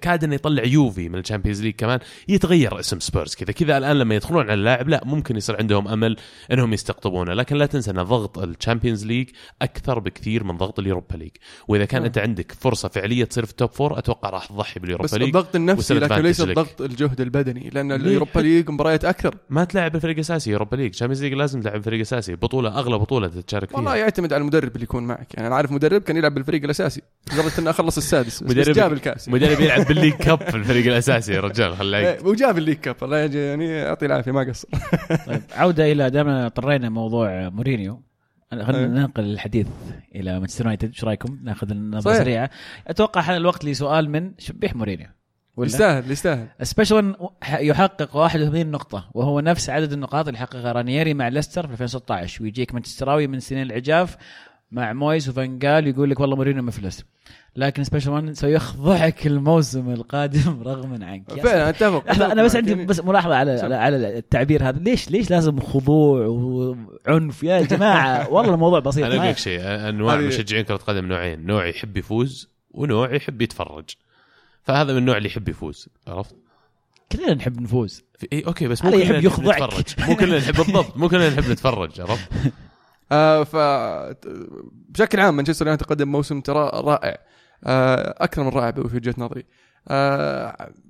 كاد انه يطلع يوفي من الشامبيونز ليج كمان، يتغير اسم سبيرز كذا الان لما يدخلون على اللاعب لا ممكن يصير عندهم امل انهم يستقطبونه. لكن لا تنسى ان ضغط الشامبيونز ليج اكثر بكثير من ضغط اليوروبا ليج، واذا كان انت عندك فرصه فعليه تصير في التوب فور اتوقع راح تضحي باليوروبا ليج. بس الضغط النفسي لكن ليس الضغط الجهد البدني، لان اليوروبا ليج مباريات اكثر، ما تلعب الفريق اساسي يوروبا ليج، الشامبيونز ليج لازم تلعب فريق اساسي، بطوله اغلى بطوله تشارك فيها. والله يعتمد على المدرب اللي يكون معك، يعني أنا عارف مدرب كان يلعب بالفريق الأساسي قدرت إنه أخلص السادس بس جاب الكأس. مدرب يلعب بالليج كاب في الفريق الأساسي يا رجال خليك، وجاب الليج كاب الله يعني أعطي العافية ما قصر. طيب عودة إلى دائما طرينا موضوع مورينيو، خلينا ننقل الحديث إلى مانشستر يونايتد. شو رأيكم نأخذ النظرة سريعة؟ أتوقع حان الوقت لسؤال من شبيح مورينيو. يستاهل سبيشال 1 يحقق 81 نقطة وهو نفس عدد النقاط اللي حققها رانييري مع ليستر في 2016، ويجيك مانشستراوي من سنين العجاف مع مويس وفانجال يقول لك والله مورينيو مفلس، لكن سبيشال 1 سيخضعك الموسم القادم رغم عنك. فعلا اتفق. انا بس عندي بس ملاحظة على التعبير هذا، ليش لازم خضوع وعنف يا جماعة؟ والله الموضوع بسيط. انا اقول لك شيء، انواع مشجعين كرة قدم نوعين، نوع يحب يفوز ونوع يحب يتفرج، فهذا من النوع اللي يحب يفوز، عرفت؟ كلنا نحب نفوز. اي اوكي بس مو كلنا نحب نتفرج، مو كلنا نحب بالضبط، مو كلنا نحب نتفرج، عرفت؟ ف بشكل عام مانشستر يونايتد قدم موسم ترى رائع، اكثر من رائع في وجهة نظري،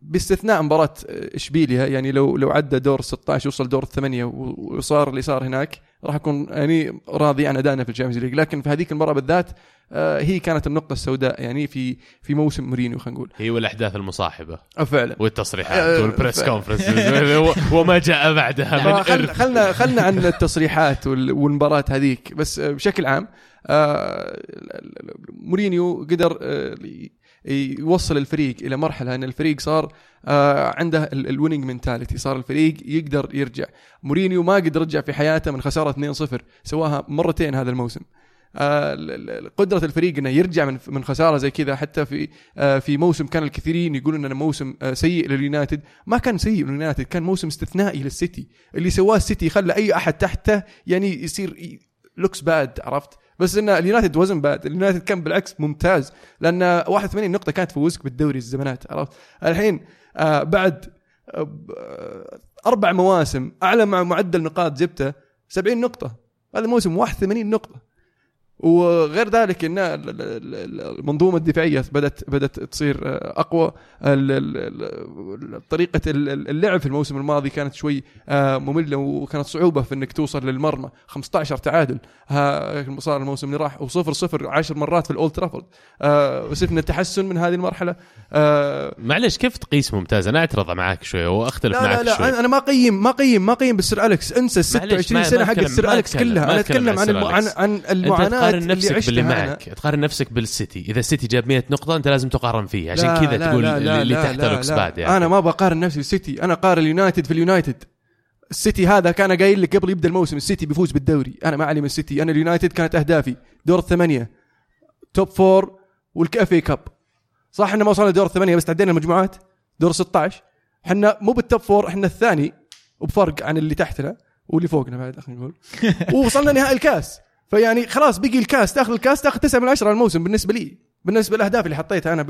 باستثناء مباراة اشبيليه. يعني لو عدى دور 16 وصل دور 8 وصار اللي صار هناك راح اكون يعني راضي عن ادائنا في الشامبيونز ليج، لكن في هذيك المباراه بالذات هي كانت النقطه السوداء يعني في موسم مورينيو، خلينا نقول هي والاحداث المصاحبه فعلا والتصريحات والبريس كونفرنس وما جاء بعدها. خلنا عن التصريحات والمباراه هذيك، بس بشكل عام مورينيو قدر يوصل الفريق إلى مرحلة أن الفريق صار عنده الويننج منتاليتي، صار الفريق يقدر يرجع. مورينيو ما قدر يرجع في حياته من خسارة 2-0 سواها مرتين هذا الموسم، قدرة الفريق أنه يرجع من خسارة زي كذا. حتى في موسم كان الكثيرين يقولون أنه موسم سيء لليونايتد، ما كان سيء لليونايتد، كان موسم استثنائي للسيتي. اللي سواه السيتي خلى أي أحد تحته يعني يصير لوكس باد، عرفت؟ بس ان اليونايتد وزن باد، اليونايتد كان بالعكس ممتاز، لان 81 نقطه كانت تفوزك بالدوري الزمانات، عرفت؟ الحين بعد 4 مواسم اعلى مع معدل نقاط جبته 70 نقطه، هذا موسم 81 نقطه. وغير ذلك ان المنظومه الدفاعيه بدت تصير اقوى، طريقه اللعب في الموسم الماضي كانت شوي ممله وكانت صعوبه في انك توصل للمرمى. 15 تعادل صار الموسم اللي راح، و0-0 10 مرات في الاولد ترافورد، وشفنا تحسن من هذه المرحله. معلش كيف تقيس ممتاز؟ انا اعترض معاك شوي واختلف معك شوي. لا انا ما قيم بالسير أليكس، انسى 26 سنه حق السير أليكس كلها. انا اتكلم عن المعاناه. تقارن نفسك باللي معك، تقارن نفسك بالسيتي، إذا السيتي جاب 100 نقطة أنت لازم تقارن فيه، عشان كذا تقول اللي تحت لوكس باد. يعني أنا ما بقارن نفسي بالسيتي، أنا قارن اليونايتد في اليونايتد. السيتي هذا كان قايل لك قبل يبدا الموسم السيتي بيفوز بالدوري، انا ما علي من السيتي، انا اليونايتد كانت اهدافي دور الثمانيه توب فور والكافي كاب. صح إنه ما وصلنا دور الثمانية بس تعدينا المجموعات دور 16، احنا مو بالتوب فور، احنا الثاني وبفرق عن اللي تحتنا واللي فوقنا بعد خلينا نقول، ووصلنا نهائي الكاس. فيعني خلاص بقي الكاس، تاخذ الكاس تاخذ 9 من 10 الموسم بالنسبه لي، بالنسبه للاهداف اللي حطيتها انا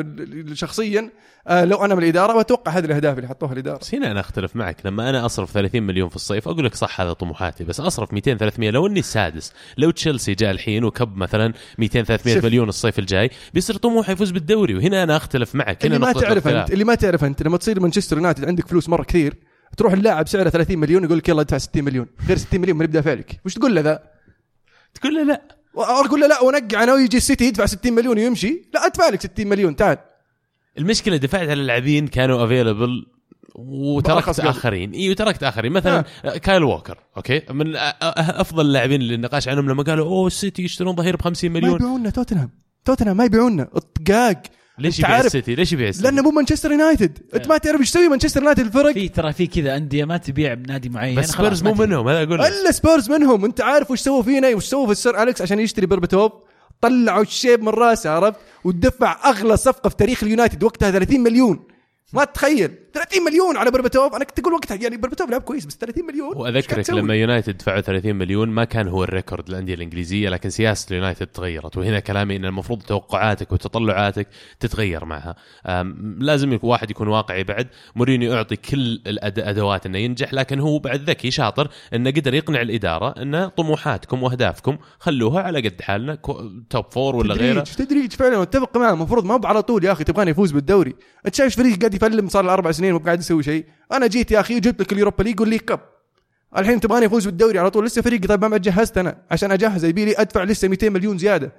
شخصيا. لو انا من الاداره بتوقع هذه الاهداف اللي حطوها الاداره. بس هنا انا اختلف معك، لما انا اصرف 30 مليون في الصيف اقول لك صح هذا طموحاتي، بس اصرف 200-300 لو اني السادس، لو تشيلسي جاء الحين وكب مثلا 200-300 مليون الصيف الجاي بيصير طموحي يفوز بالدوري. وهنا انا اختلف معك، هنا نقطه الاختلاف. اللي ما تعرف انت لما تصير مانشستر يونايتد عندك فلوس مره كثير، تروح اللاعب سعره 30 مليون يقول لك يلا ادفع 60 مليون، غير 60 مليون من بدافع لك، وش تقول له ذا؟ تقول له لا، اقول له لا ونقع انا ويجي السيتي يدفع 60 مليون ويمشي، لا ادفع لك 60 مليون تعال. المشكله دفعت على اللاعبين كانوا افيلبل وتركت اخرين، اي وتركت اخرين مثلا كايل ووكر، اوكي من افضل اللاعبين اللي النقاش عنهم لما قالوا اوه السيتي يشترون ظهير ب 50 مليون ما يبيعونا. توتنهام ما يبيعونا الطقاق. ليش يبيع السيتي؟ ليش يبيع السيتي؟ لأنه مو مانشستر يونايتد، أنت ما تعرف إيش تسوي مانشستر يونايتد الفرق. في ترى في كذا أندية ما تبيع بنادي معين. بس سبيرز مو منهم، هذا أقول. إلا سبيرز منهم، أنت عارف وش سووا فينا وش سووا في السير أليكس عشان يشتري بربتوب، طلعوا الشيب من راسه عرفت، ودفع أغلى صفقة في تاريخ اليونايتد وقتها 30 مليون. ما تتخيل 30 مليون على بربتوب، أنا كنت أقول وقتها يعني بربتوب لعب كويس بس 30 مليون. وأذكرك لما يونايتد دفعوا 30 مليون ما كان هو الريكورد للأندية الإنجليزية، لكن سياسة اليونايتد تغيرت. وهنا كلامي إن المفروض توقعاتك وتطلعاتك تتغير معها، لازم واحد يكون واقعي. بعد مورينيو يعطي كل الأدوات إنه ينجح، لكن هو بعد ذكي شاطر إنه قدر يقنع الإدارة إن طموحاتكم وأهدافكم خلوها على قد حالنا توب فور ولا غيره. تدريج فعلًا، أتفق معه، المفروض ما على طول يا أخي تبغاني يفوز بالدوري. أنت شايف فريق قاعد يفلم صار له 4 سنين وقاعد يسوي شيء. انا جيت يا اخي وجبت لك اليوروبا ليج والليج كاب، الحين تبغاني افوز بالدوري على طول؟ لسه فريقي طيب ما جهزت انا عشان اجهز، يبي لي ادفع لسه 200 مليون زياده.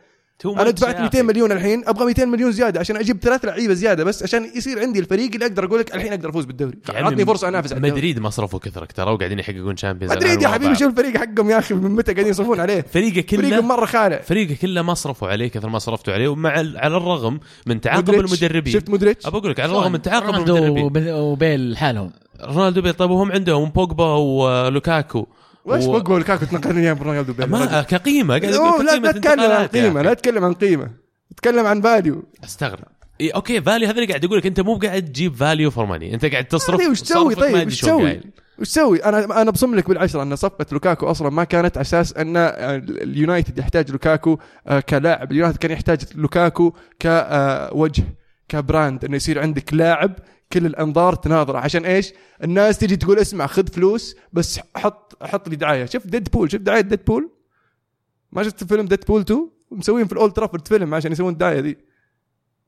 انا دفعت 200 مليون، الحين ابغى 200 مليون زياده عشان اجيب 3 لعيبه زياده بس عشان يصير عندي الفريق اللي اقدر اقول لك الحين اقدر افوز بالدوري. اعطني فرصه انافس. مدريد مصرفوا كثرك ترى، وقاعدين يحققون تشامبيونز. مدريد يا حبيبي شوف الفريق حقهم يا اخي من متى قاعدين يصرفون عليه. فريقه مره خانه، فريقه كله ما صرفوا عليه كثر ما صرفتوا عليه، ومع على الرغم من تعاقب المدربين. شفت مودريتش؟ ابى اقول لك على الرغم من تعاقب المدربين وبيل حالهم، رونالدو بيل طبهم عندهم بوجبا ولوكاكو. وش بقول لكاكو تنقلني يا برونالدو بيل ما كقيمه؟ لا تتكلم عن قيمه، لا تتكلم عن قيمه، تتكلم عن فاليو. استغرب إيه اوكي فاليو، هذا اللي قاعد يقول لك انت مو قاعد تجيب فاليو فور ماني، انت قاعد تصرف. وش تسوي؟ طيب وش تسوي؟ انا بصم لك بالعشره ان صفقه لوكاكو اصلا ما كانت اساس ان اليونايتد يحتاج لوكاكو كلاعب. اليونايتد كان يحتاج لوكاكو كوجه كبراند، انه يصير عندك لاعب كل الانظار تناظره. عشان ايش؟ الناس تيجي تقول اسمع خذ فلوس بس حط لي دعايه. شوف ديدبول، شوف دعايه ديدبول، ما شفت فيلم ديدبول 2 مسوين في الاولد ترافورد فيلم عشان يسوون الدعايه دي.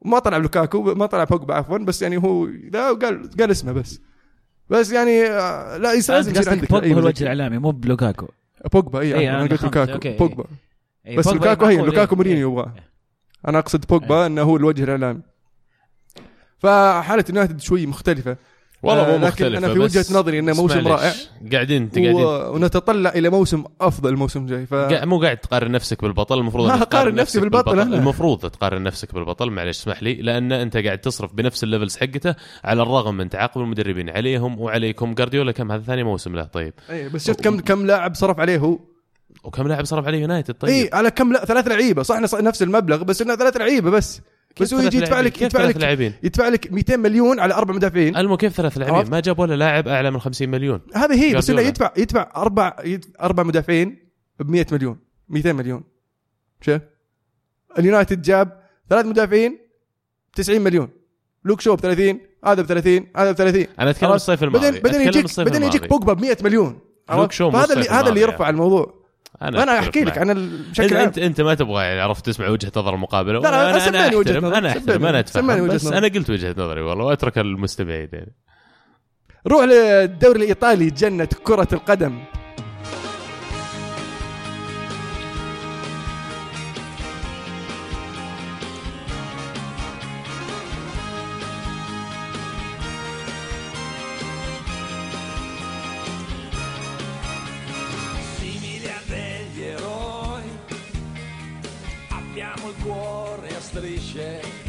ما طلع لوكاكو، ما طلع بوجبا عفوا، بس يعني هو لا قال اسمه بس يعني لا يساعد يصير عندك بوجبا الوجه الاعلامي مو بلوكاكو. بوجبا اي انا قلت لوكاكو بوجبا بس لوكاكو هي لوكاكو مورينيو يبغاه، انا اقصد بوجبا انه هو الوجه الاعلامي. فحالة اليونايتد شوي مختلفة والله، مو مختلفة، أنا في وجهة نظري إنه موسم رائع قاعدين ونتطلع إلى موسم أفضل موسم جاي. مو قاعد تقارن نفسك بالبطل، المفروض أن تقارن نفسك بالبطل. المفروض تقارن نفسك بالبطل، معلش اسمح لي، لأن أنت قاعد تصرف بنفس الليفلز حقته على الرغم من تعاقب المدربين عليهم وعليكم. غوارديولا كم هذا ثاني موسم له؟ طيب أي بس شفت كم لاعب صرف عليه هو وكم لاعب صرف عليه يونايتد؟ طيب إيه على كم؟ لا 3 لعيبة صح، نفس المبلغ بس إنه 3 لعيبة بس هو يجي يدفع لك 200 مليون على 4 مدافعين. المكيف 3 لاعبين ما جاب ولا لاعب اعلى من 50 مليون. هذه هي بس انه يدفع 4 مدافعين ب 100 مليون 200 مليون. شايف اليونايتد جاب 3 مدافعين 90 مليون، لوك شو ب 30، هذا ب 30، هذا ب 30. انا اتكلم الصيف الماضي بدنا يجيك بوجبا ب 100 مليون. هذا اللي يرفع الموضوع. أنا أحكي لك عن الشكل. أنت ما تبغى يعني عرفت تسمع وجهة نظر المقابلة. أنا أحترم بس أنا قلت وجهة نظري والله، وأترك المستمعين يعني. روح للدوري الإيطالي، جنة كرة القدم.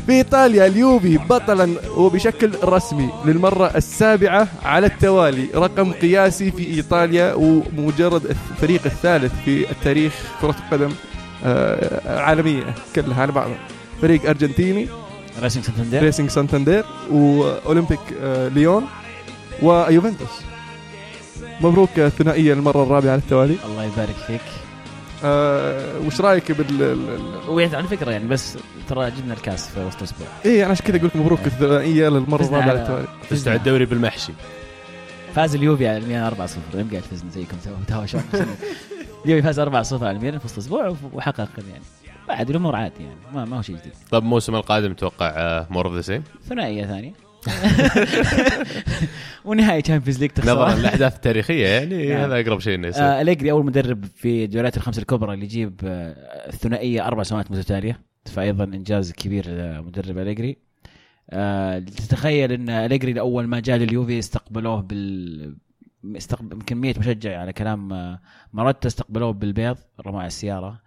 في إيطاليا اليوفي بطلا وبشكل رسمي للمرة السابعة على التوالي، رقم قياسي في إيطاليا ومجرد الفريق الثالث في التاريخ كرة القدم عالمية كلها على بعضها. فريق أرجنتيني ريسينج سانتاندير وأولمبيك ليون ويوفنتوس. مبروك الثنائية المرة الرابعة على التوالي. الله يبارك فيك. وش رايك على فكره يعني بس ترى جبنا الكاس في وسط اسبوع. ايه انا عشان كذا اقول لك مبروك الثنائيه للمره الرابعه على التوالي. فزت على الدوري بالمحشي. فاز اليوفي على الميلان 4-0. يبقى الفزن زيكم تهاوشون. اليوفي فاز 4-0 على الميلان في وسط اسبوع وحقق يعني بعد الامور عادي يعني ما هو شيء جديد. طب الموسم القادم توقع مور اوف ذا سيم؟ ثنائيه ثانيه ونهاية تشامبيونز ليج تخسر نظرا للأحداث التاريخية يعني هذا أقرب شيء إنه يصير. أليغري أول مدرب في الدوريات الخمسة الكبرى اللي يجيب الثنائية 4 سنوات متتالية، فأيضا إنجاز كبير مدرب أليغري. تتخيل أن أليغري لأول ما جاء لليوفي استقبلوه كمية مشجع على كلام مرتة، استقبلوه بالبيض، رموا على السيارة.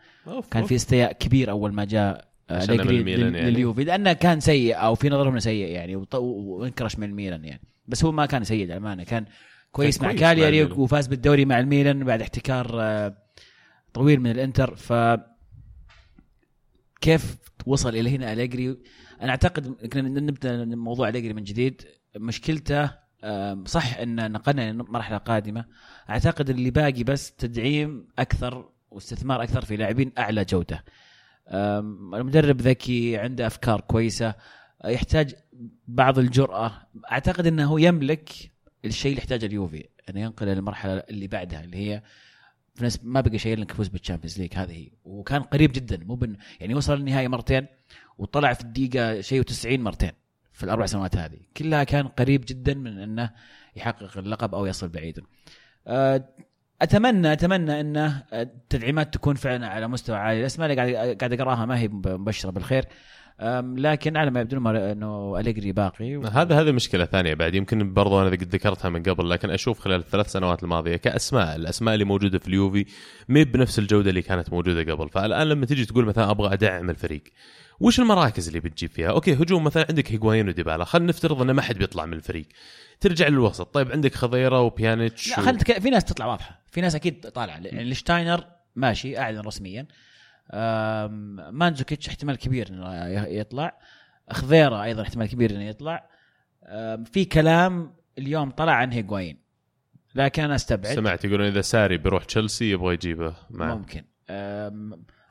كان في استياء كبير أول ما جاء أليغري لليوفي لأنه كان سيء أو في نظرهم سيء يعني وانكرش من الميلان يعني، بس هو ما كان سيء للأمانة، كان كويس مع كالياري وفاز بالدوري مع الميلان بعد احتكار طويل من الانتر. فكيف وصل إلى هنا أليغري؟ أنا أعتقد كنا نبدأ موضوع أليغري من جديد. مشكلته صح أن نقلنا لمرحلة قادمة، أعتقد اللي باقي بس تدعيم أكثر واستثمار أكثر في لاعبين أعلى جودة. المدرب ذكي، عنده أفكار كويسة، يحتاج بعض الجرأة. أعتقد أنه يملك الشيء اللي يحتاجه اليوفي أنه ينقل للمرحلة اللي بعدها اللي هي في ناس ما بقى شيء لأنك فوز بالتشامبيونز ليج هذه هي. وكان قريب جدا يعني وصل للنهاية 2 مرات وطلع في الدقيقة 90 مرة في ال4 سنوات هذه كلها، كان قريب جدا من أنه يحقق اللقب أو يصل بعيدا. أتمنى أن التدعيمات تكون فعلا على مستوى عالي. الأسماء اللي قاعد أقراها ما هي مبشرة بالخير، لكن على ما يبدو أنه أليغري باقي هذا مشكلة ثانية بعد يمكن برضو أنا ذكرتها من قبل، لكن أشوف خلال 3 سنوات الماضية كأسماء الأسماء اللي موجودة في اليوفي ما بنفس الجودة اللي كانت موجودة قبل. فالآن لما تيجي تقول مثلا أبغى أدعم الفريق، وش المراكز اللي بتجيب فيها؟ أوكي هجوم مثلا عندك هيغوايين وديبالا، خلينا نفترض أنه ما حد بيطلع من الفريق، ترجع للوسط طيب عندك خضيرة وبيانيتش في ناس تطلع واضحة، في ناس أكيد طالعة يعني شتاينر ماشي أعلن رسميا، مانزوكيتش احتمال كبير إنه يطلع، خضيرة أيضا احتمال كبير إنه يطلع، في كلام اليوم طلع عن هيغوايين لكن أنا استبعد. سمعت يقولون إذا ساري بيروح تشيلسي يبغى يجيبه معه ممكن،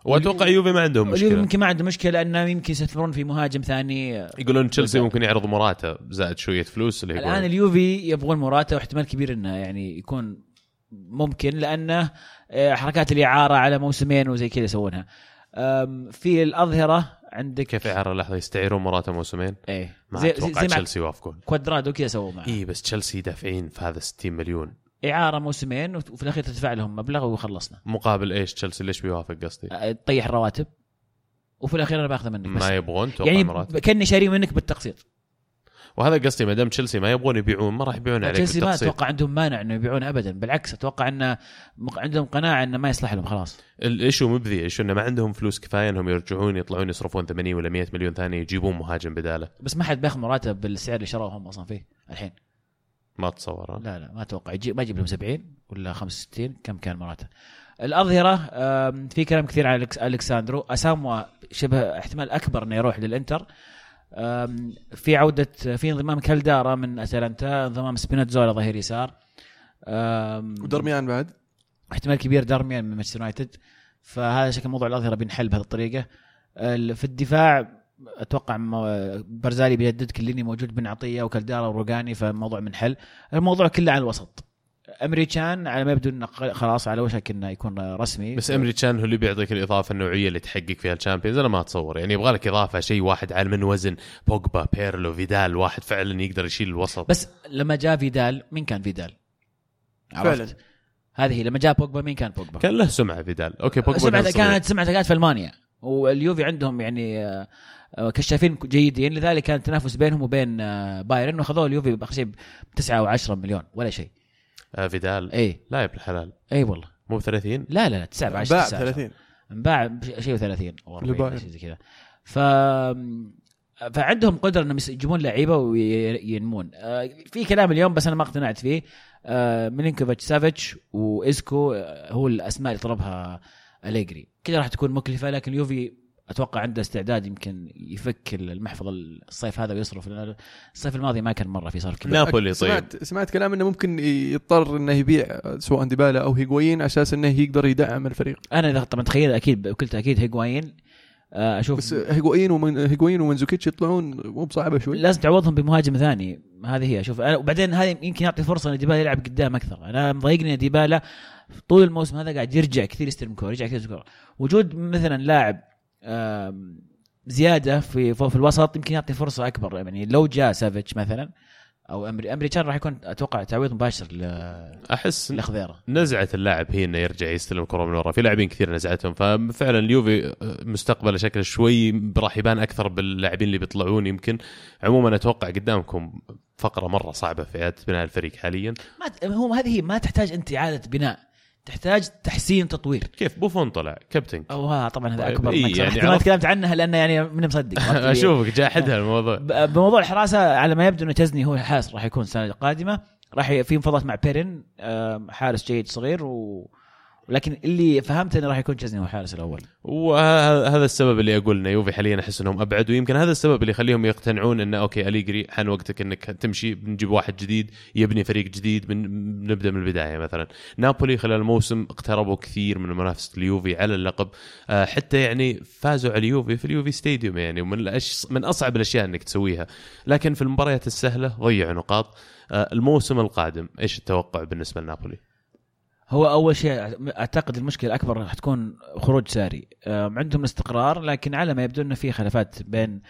وأتوقع يوفي ما عندهم مشكلة. اليوفي يمكن ما عنده مشكلة لأنه يمكن يستثمرون في مهاجم ثاني. يقولون تشيلسي ممكن يعرض موراتا زائد شوية فلوس. اللي الآن اليوفي يبغون موراتا واحتمال كبير إنه يعني يكون ممكن لأنه حركات الإعارة على موسمين وزي كذا يسوونها في الأظهرة. عندك كيف إعارة لحظة يستعيرون موراتا موسمين؟ إيه ما أتوقع تشيلسي وافقون. كوادرادو كذا سووا معه. إيه بس تشيلسي دافعين في هذا 60 مليون إعارة موسمين وفي الأخير تدفع لهم مبلغ وخلصنا. مقابل إيش تشيلسي ليش بيوافق؟ قصدي تطيح الرواتب وفي الأخير أنا باخذه منك بس. ما يبغون يعني كأني شاري منك بالتقسيط، وهذا قصدي. ما دام تشيلسي ما يبغون يبيعون ما راح يبيعون عليك بالتقسيط. ما أتوقع عندهم مانع إنه يبيعون أبدا، بالعكس أتوقع إن عندهم قناعة إنه ما يصلح لهم خلاص. الإشو مبذي إيش إنه ما عندهم فلوس كفاية إنهم يرجعون يطلعون يصرفون 80 ولا 100 مليون ثاني يجيبون مهاجم بداله. بس ما حد بياخذ مراتب بالسعر اللي شروهم أصلا فيه الحين. ما تصور لا ما أتوقع ما يجيب لهم 70 ولا 65 كم كان مراته. الأظهرة في كلام كثير على ألكساندرو أساموا شبه احتمال أكبر إنه يروح للإنتر. في عودة في انضمام كالدارا من أتلانتا، انضمام سبيناتزولا ظهير يسار، ودرميان بعد احتمال كبير درميان من مانشستر يونايتد. فهذا شكل موضوع الأظهرة بينحل بهذه الطريقة. في الدفاع اتوقع برزالي بيجدد، كليني موجود، بن عطيه وكالدارا وروغاني، فالموضوع منحل. الموضوع كله على الوسط. امريكان على ما يبدو انه خلاص على وشك انه يكون رسمي، بس امريكان هو اللي بيعطيك الاضافه النوعيه اللي تحقق فيها الشامبيونز. انا ما اتصور يعني يبغى لك اضافه شيء واحد على من وزن بوجبا بيرلو فيدال، واحد فعلا يقدر يشيل الوسط. بس لما جاء فيدال مين كان فيدال؟ فعلا هذه لما جاء بوجبا مين كان بوجبا؟ كان له سمعه فيدال. اوكي بوجبا كانت سمعته في المانيا، واليوفي عندهم يعني كشافين جيدين، لذلك كان تنافس بينهم وبين بايرن وخذوا اليوفي بخسيب 9 و10 مليون ولا شيء. فيدال اي لا يبل حلال. اي والله مو 30 لا 9 و10 30 انباع شيء 30 والله شيء زي كذا. فعندهم قدرة إنهم يجيبون لعيبة وينمون. في كلام اليوم بس أنا ما اقتنعت فيه، ميلينكوفيتش سافيتش وإسكو هو الأسماء اللي طلبها أليغري، كده راح تكون مكلفة، لكن اليوفي أتوقع عنده استعداد يمكن يفك المحفظة الصيف هذا ويصرف. الصيف الماضي ما كان مرة في صرف كبير. نابولي سمعت كلام إنه ممكن يضطر إنه يبيع سواء ديبالا أو هيغوايين عشان إنه يقدر يدعم الفريق. أنا طبعا تخيل أكيد بكل تأكيد هيغوايين، أشوف بس هيغوايين ومنزوكيتش يطلعون مو بصعبة شوي، لازم تعوضهم بمهاجم ثاني. هذه هي أشوف أنا، وبعدين هذا يمكن يعطي فرصة إن ديبالا يلعب قدام أكثر. أنا مضايقني ديبالا طول الموسم هذا قاعد يرجع كثير يستلم كور، يرجع كثير كور. وجود مثلا لاعب زيادة في الوسط يمكن يعطي فرصة أكبر. يعني لو جاء سافيتش مثلا أو أمري كان راح يكون أتوقع تعويض مباشر أحس لخضيرة. نزعة اللاعب هي إنه يرجع يستلم كرة من ورا، في لاعبين كثير نزعتهم، ففعلا اليوفي مستقبله شكله شوي راح يبان أكثر باللاعبين اللي بيطلعون. يمكن عموما أتوقع قدامكم فقرة مرة صعبة في بناء الفريق حاليا. هو هذه ما تحتاج أنت إعادة بناء، تحتاج تحسين تطوير. كيف بوفون طلع كابتن؟ اوه طبعا هذا اكبر مكسب. انا تكلمت عنها لانه يعني من مصدق اشوفك جاحدها الموضوع. بموضوع الحراسه على ما يبدو انه تزني هو الحارس راح يكون السنه القادمه، راح في مفاوضات مع بيرن، حارس جيد صغير ولكن اللي فهمت انه راح يكون تشيزني هو الحارس الاول، وهذا السبب اللي اقول انه يوفي حاليا احس انهم ابعد، ويمكن هذا السبب اللي يخليهم يقتنعون انه اوكي أليغري حان وقتك انك تمشي، بنجيب واحد جديد يبني فريق جديد، نبدا من البدايه. مثلا نابولي خلال الموسم اقتربوا كثير من منافسه اليوفي على اللقب، حتى يعني فازوا على اليوفي في اليوفي ستاديوم، يعني من اصعب الاشياء انك تسويها، لكن في المباريات السهله ضيعوا نقاط. الموسم القادم ايش التوقع بالنسبه لنابولي؟ هو أول شيء أعتقد المشكلة الأكبر راح تكون خروج ساري. عندهم الاستقرار، لكن على ما يبدو أنه في خلافات بين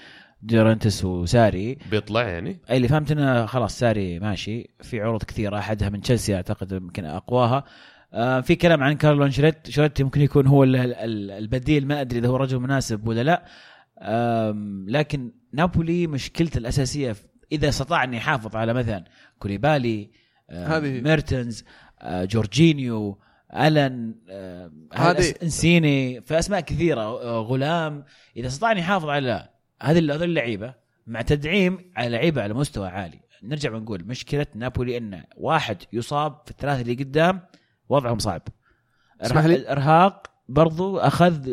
ديورنتس وساري بيطلع. يعني أي اللي فهمت أنه خلاص ساري ماشي، في عروض كثيرة أحدها من تشيلسي أعتقد يمكن أقواها. في كلام عن كارلو أنشيلوتي يمكن يكون هو البديل، ما أدري إذا هو رجل مناسب ولا لا. لكن نابولي مشكلته الأساسية إذا استطاع أن يحافظ على مثلا كوليبالي، ميرتنز، جورجينيو، ألان، إنسيني، فأسماء كثيرة، غلام، إذا استطاعني يحافظ على هذه اللعيبة مع تدعيم على لعيبة على مستوى عالي. نرجع ونقول مشكلة نابولي إن واحد يصاب في الثلاثة اللي قدام وضعهم صعب. الإرهاق برضو أخذ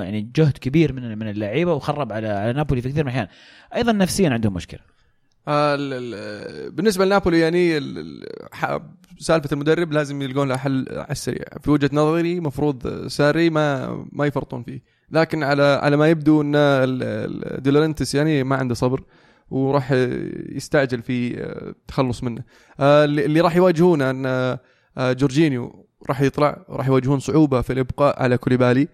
يعني جهد كبير من اللعيبة وخرب على نابولي في كثير من الأحيان. أيضا نفسيا عندهم مشكلة. بالنسبة لنابولي يعني سالفة المدرب لازم يلقون له حل على السريع. في وجهة نظري مفروض ساري ما يفرطون فيه، لكن على ما يبدو ان ديلورنتس يعني ما عنده صبر وراح يستعجل في تخلص منه. اللي راح يواجهونه ان جورجينيو راح يطلع، راح يواجهون صعوبة في الابقاء على كوليبالي.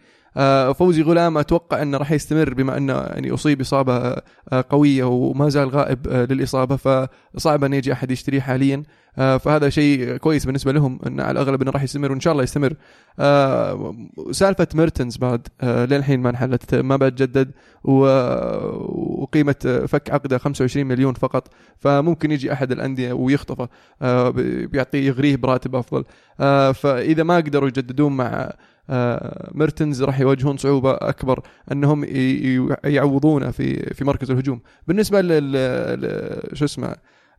فوزي غلام أتوقع أنه راح يستمر بما أنه يعني أصيب إصابة قوية وما زال غائب للإصابة، فصعب أن يجي أحد يشتريه حاليا. فهذا شيء كويس بالنسبة لهم أنه على الأغلب أنه راح يستمر وإن شاء الله يستمر. سالفة ميرتنز بعد للحين ما انحلت، ما بتجدد، وقيمة فك عقده 25 مليون فقط، فممكن يجي أحد الأندية ويخطفه بيعطيه يغريه براتب أفضل. فإذا ما قدروا يجددون مع ميرتنز راح يواجهون صعوبة أكبر أنهم يعوضونه في مركز الهجوم. بالنسبة شو اسمه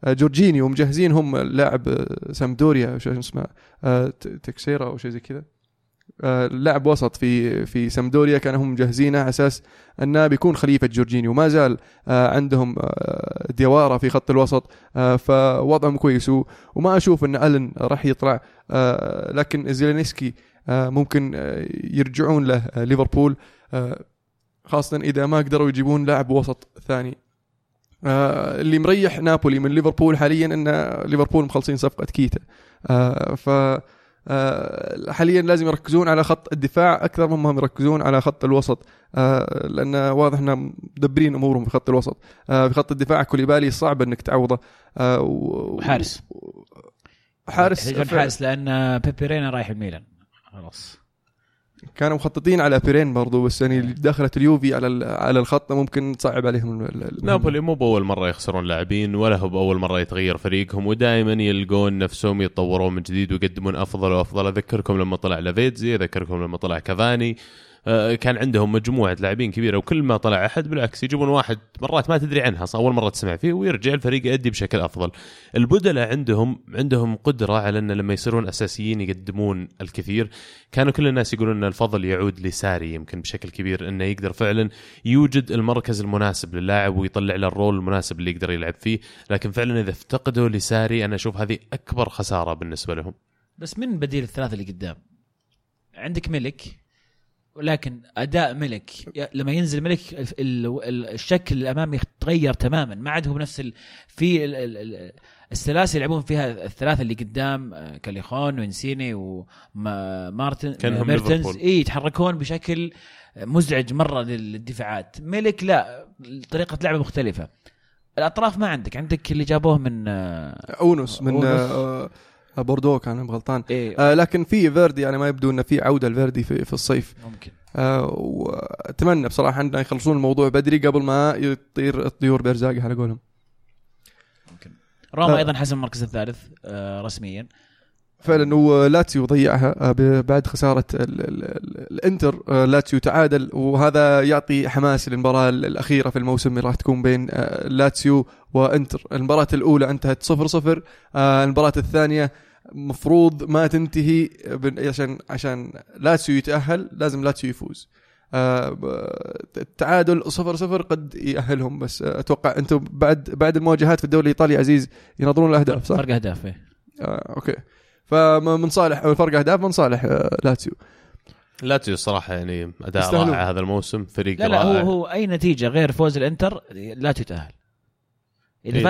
جورجينيو مجهزين هم لاعب سامدوريا شو اسمه تكسيرا أو شيء زي كذا، لاعب وسط في سامدوريا كانوا هم مجهزينه على أساس أنه بيكون خليفة جورجينيو. ما زال عندهم ديوارة في خط الوسط، فوضعهم كويس وما أشوف أن ألن راح يطلع، لكن زيلينسكي ممكن يرجعون له ليفربول، خاصة إذا ما قدروا يجيبون لاعب وسط ثاني. اللي مريح نابولي من ليفربول حاليا أن ليفربول مخلصين صفقة كيتا، فحاليا لازم يركزون على خط الدفاع أكثر مما يركزون على خط الوسط، لأن واضح أنهم مدبرين أمورهم في خط الوسط. في خط الدفاع كوليبالي صعب أنك تعوضه، وحارس لأن بيبيرينا رايح الميلان خلاص. كانوا مخططين على بيرين برضو، بس يعني دخلت اليوفي على الخط ممكن تصعب عليهم نابولي مو بأول مرة يخسرون لاعبين ولا هو بأول مرة يتغير فريقهم، ودائما يلقون نفسهم يتطورون من جديد ويقدمون أفضل وأفضل. أذكركم لما طلع لافيتزي، أذكركم لما طلع كافاني، كان عندهم مجموعة لاعبين كبيرة وكل ما طلع أحد بالعكس يجيبون واحد مرات ما تدري عنها أول مرة تسمع فيه ويرجع الفريق يؤدي بشكل أفضل. البدلة عندهم قدرة على أن لما يصيرون أساسيين يقدمون الكثير. كانوا كل الناس يقولون أن الفضل يعود لساري يمكن بشكل كبير، أنه يقدر فعلا يوجد المركز المناسب للاعب ويطلع له الرول المناسب اللي يقدر يلعب فيه، لكن فعلا إذا افتقدوا لساري أنا أشوف هذه أكبر خسارة بالنسبة لهم. بس من بديل الثلاثة اللي قدام عندك ملك، ولكن أداء ملك لما ينزل ملك الشكل الأمامي يتغير تماماً، ما عاد هو بنفس في السلاسل يلعبون فيها الثلاثة اللي قدام كاليخون وإنسيني وميرتنز يتحركون بشكل مزعج مرة للدفاعات. ملك لا، طريقة لعبه مختلفة. الأطراف ما عندك اللي جابوه من أونس من بوردو كان غلطان إيه. لكن في فيردي يعني ما يبدو أن في عودة الفيردي في الصيف ممكن. وأتمنى بصراحة أن يخلصون الموضوع بدري قبل ما يطير الطيور بإرزاقها على قولهم. روما أيضا حسم المركز الثالث رسميا فعلا، ولاتسيو ضيعها بعد خسارة الانتر. لاتسيو تعادل وهذا يعطي حماس للمباراة الأخيرة في الموسم اللي راح تكون بين لاتسيو وانتر. المباراة الأولى انتهت 0-0، المباراة الثانية مفروض ما تنتهي عشان لاتسيو يتأهل لازم لاتسيو يفوز. التعادل 0-0 قد يأهلهم، بس أتوقع أنتم بعد المواجهات في الدوري الإيطالي عزيز ينظرون الأهداف صح؟ فرق أهداف أوكي، فمن صالح الفرق أهداف من صالح لاتسيو الصراحة يعني أداء رائع هذا الموسم، فريق رائع. هو أي نتيجة غير فوز الإنتر لاتسيو تأهل. إذا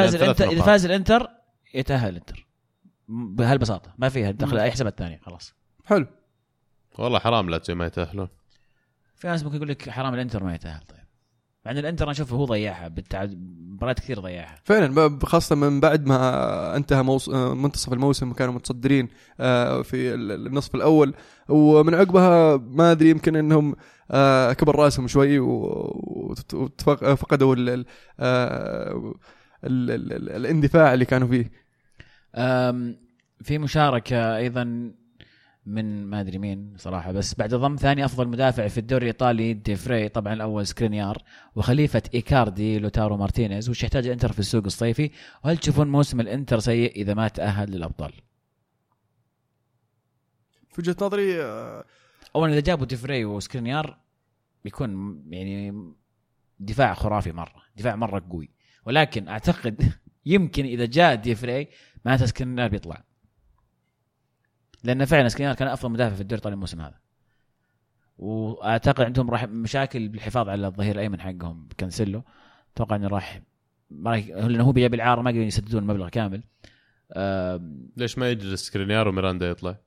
فاز الإنتر يتأهل الإنتر بهالبساطة، ما فيها دخل أي حسابات ثانية خلاص. حلو والله، حرام لاتسيو ما يتأهلون. في ناس ممكن يقول لك حرام الانتر ما يتأهل، طيب مع ان الانتر انا اشوفه هو ضيعها مباريات كثير ضيعها فعلا، خاصه من بعد ما انتهى منتصف الموسم وكانوا متصدرين في النصف الاول، ومن عقبها ما ادري يمكن انهم كبر راسهم شوي وفقدوا الاندفاع اللي كانوا فيه. في مشاركه ايضا من ما أدري مين صراحة، بس بعد ضم ثاني أفضل مدافع في الدوري الإيطالي ديفري، طبعا الأول سكرينيار وخليفة إيكاردي لوتارو مارتينيز. وش يحتاج الإنتر في السوق الصيفي؟ وهل تشوفون موسم الإنتر سيء إذا ما تأهل للأبطال؟ في وجهة نظري أولا إذا جابوا ديفري وسكرينيار بيكون يعني دفاع خرافي مرة، دفاع مرة قوي، ولكن أعتقد يمكن إذا جاء ديفري ما سكرينيار بيطلع، لأن فعلا سكرينيار كان أفضل مدافع في الدوري الإيطالي الموسم هذا. وأعتقد عندهم راح مشاكل بالحفاظ على الظهير الأيمن حقهم كانسيلو، أتوقع إنه راح لأنه هو بيجيب العار ما يقدرون يسددون المبلغ كامل. ليش ما يجلس سكرينيار وميراندا يطلع؟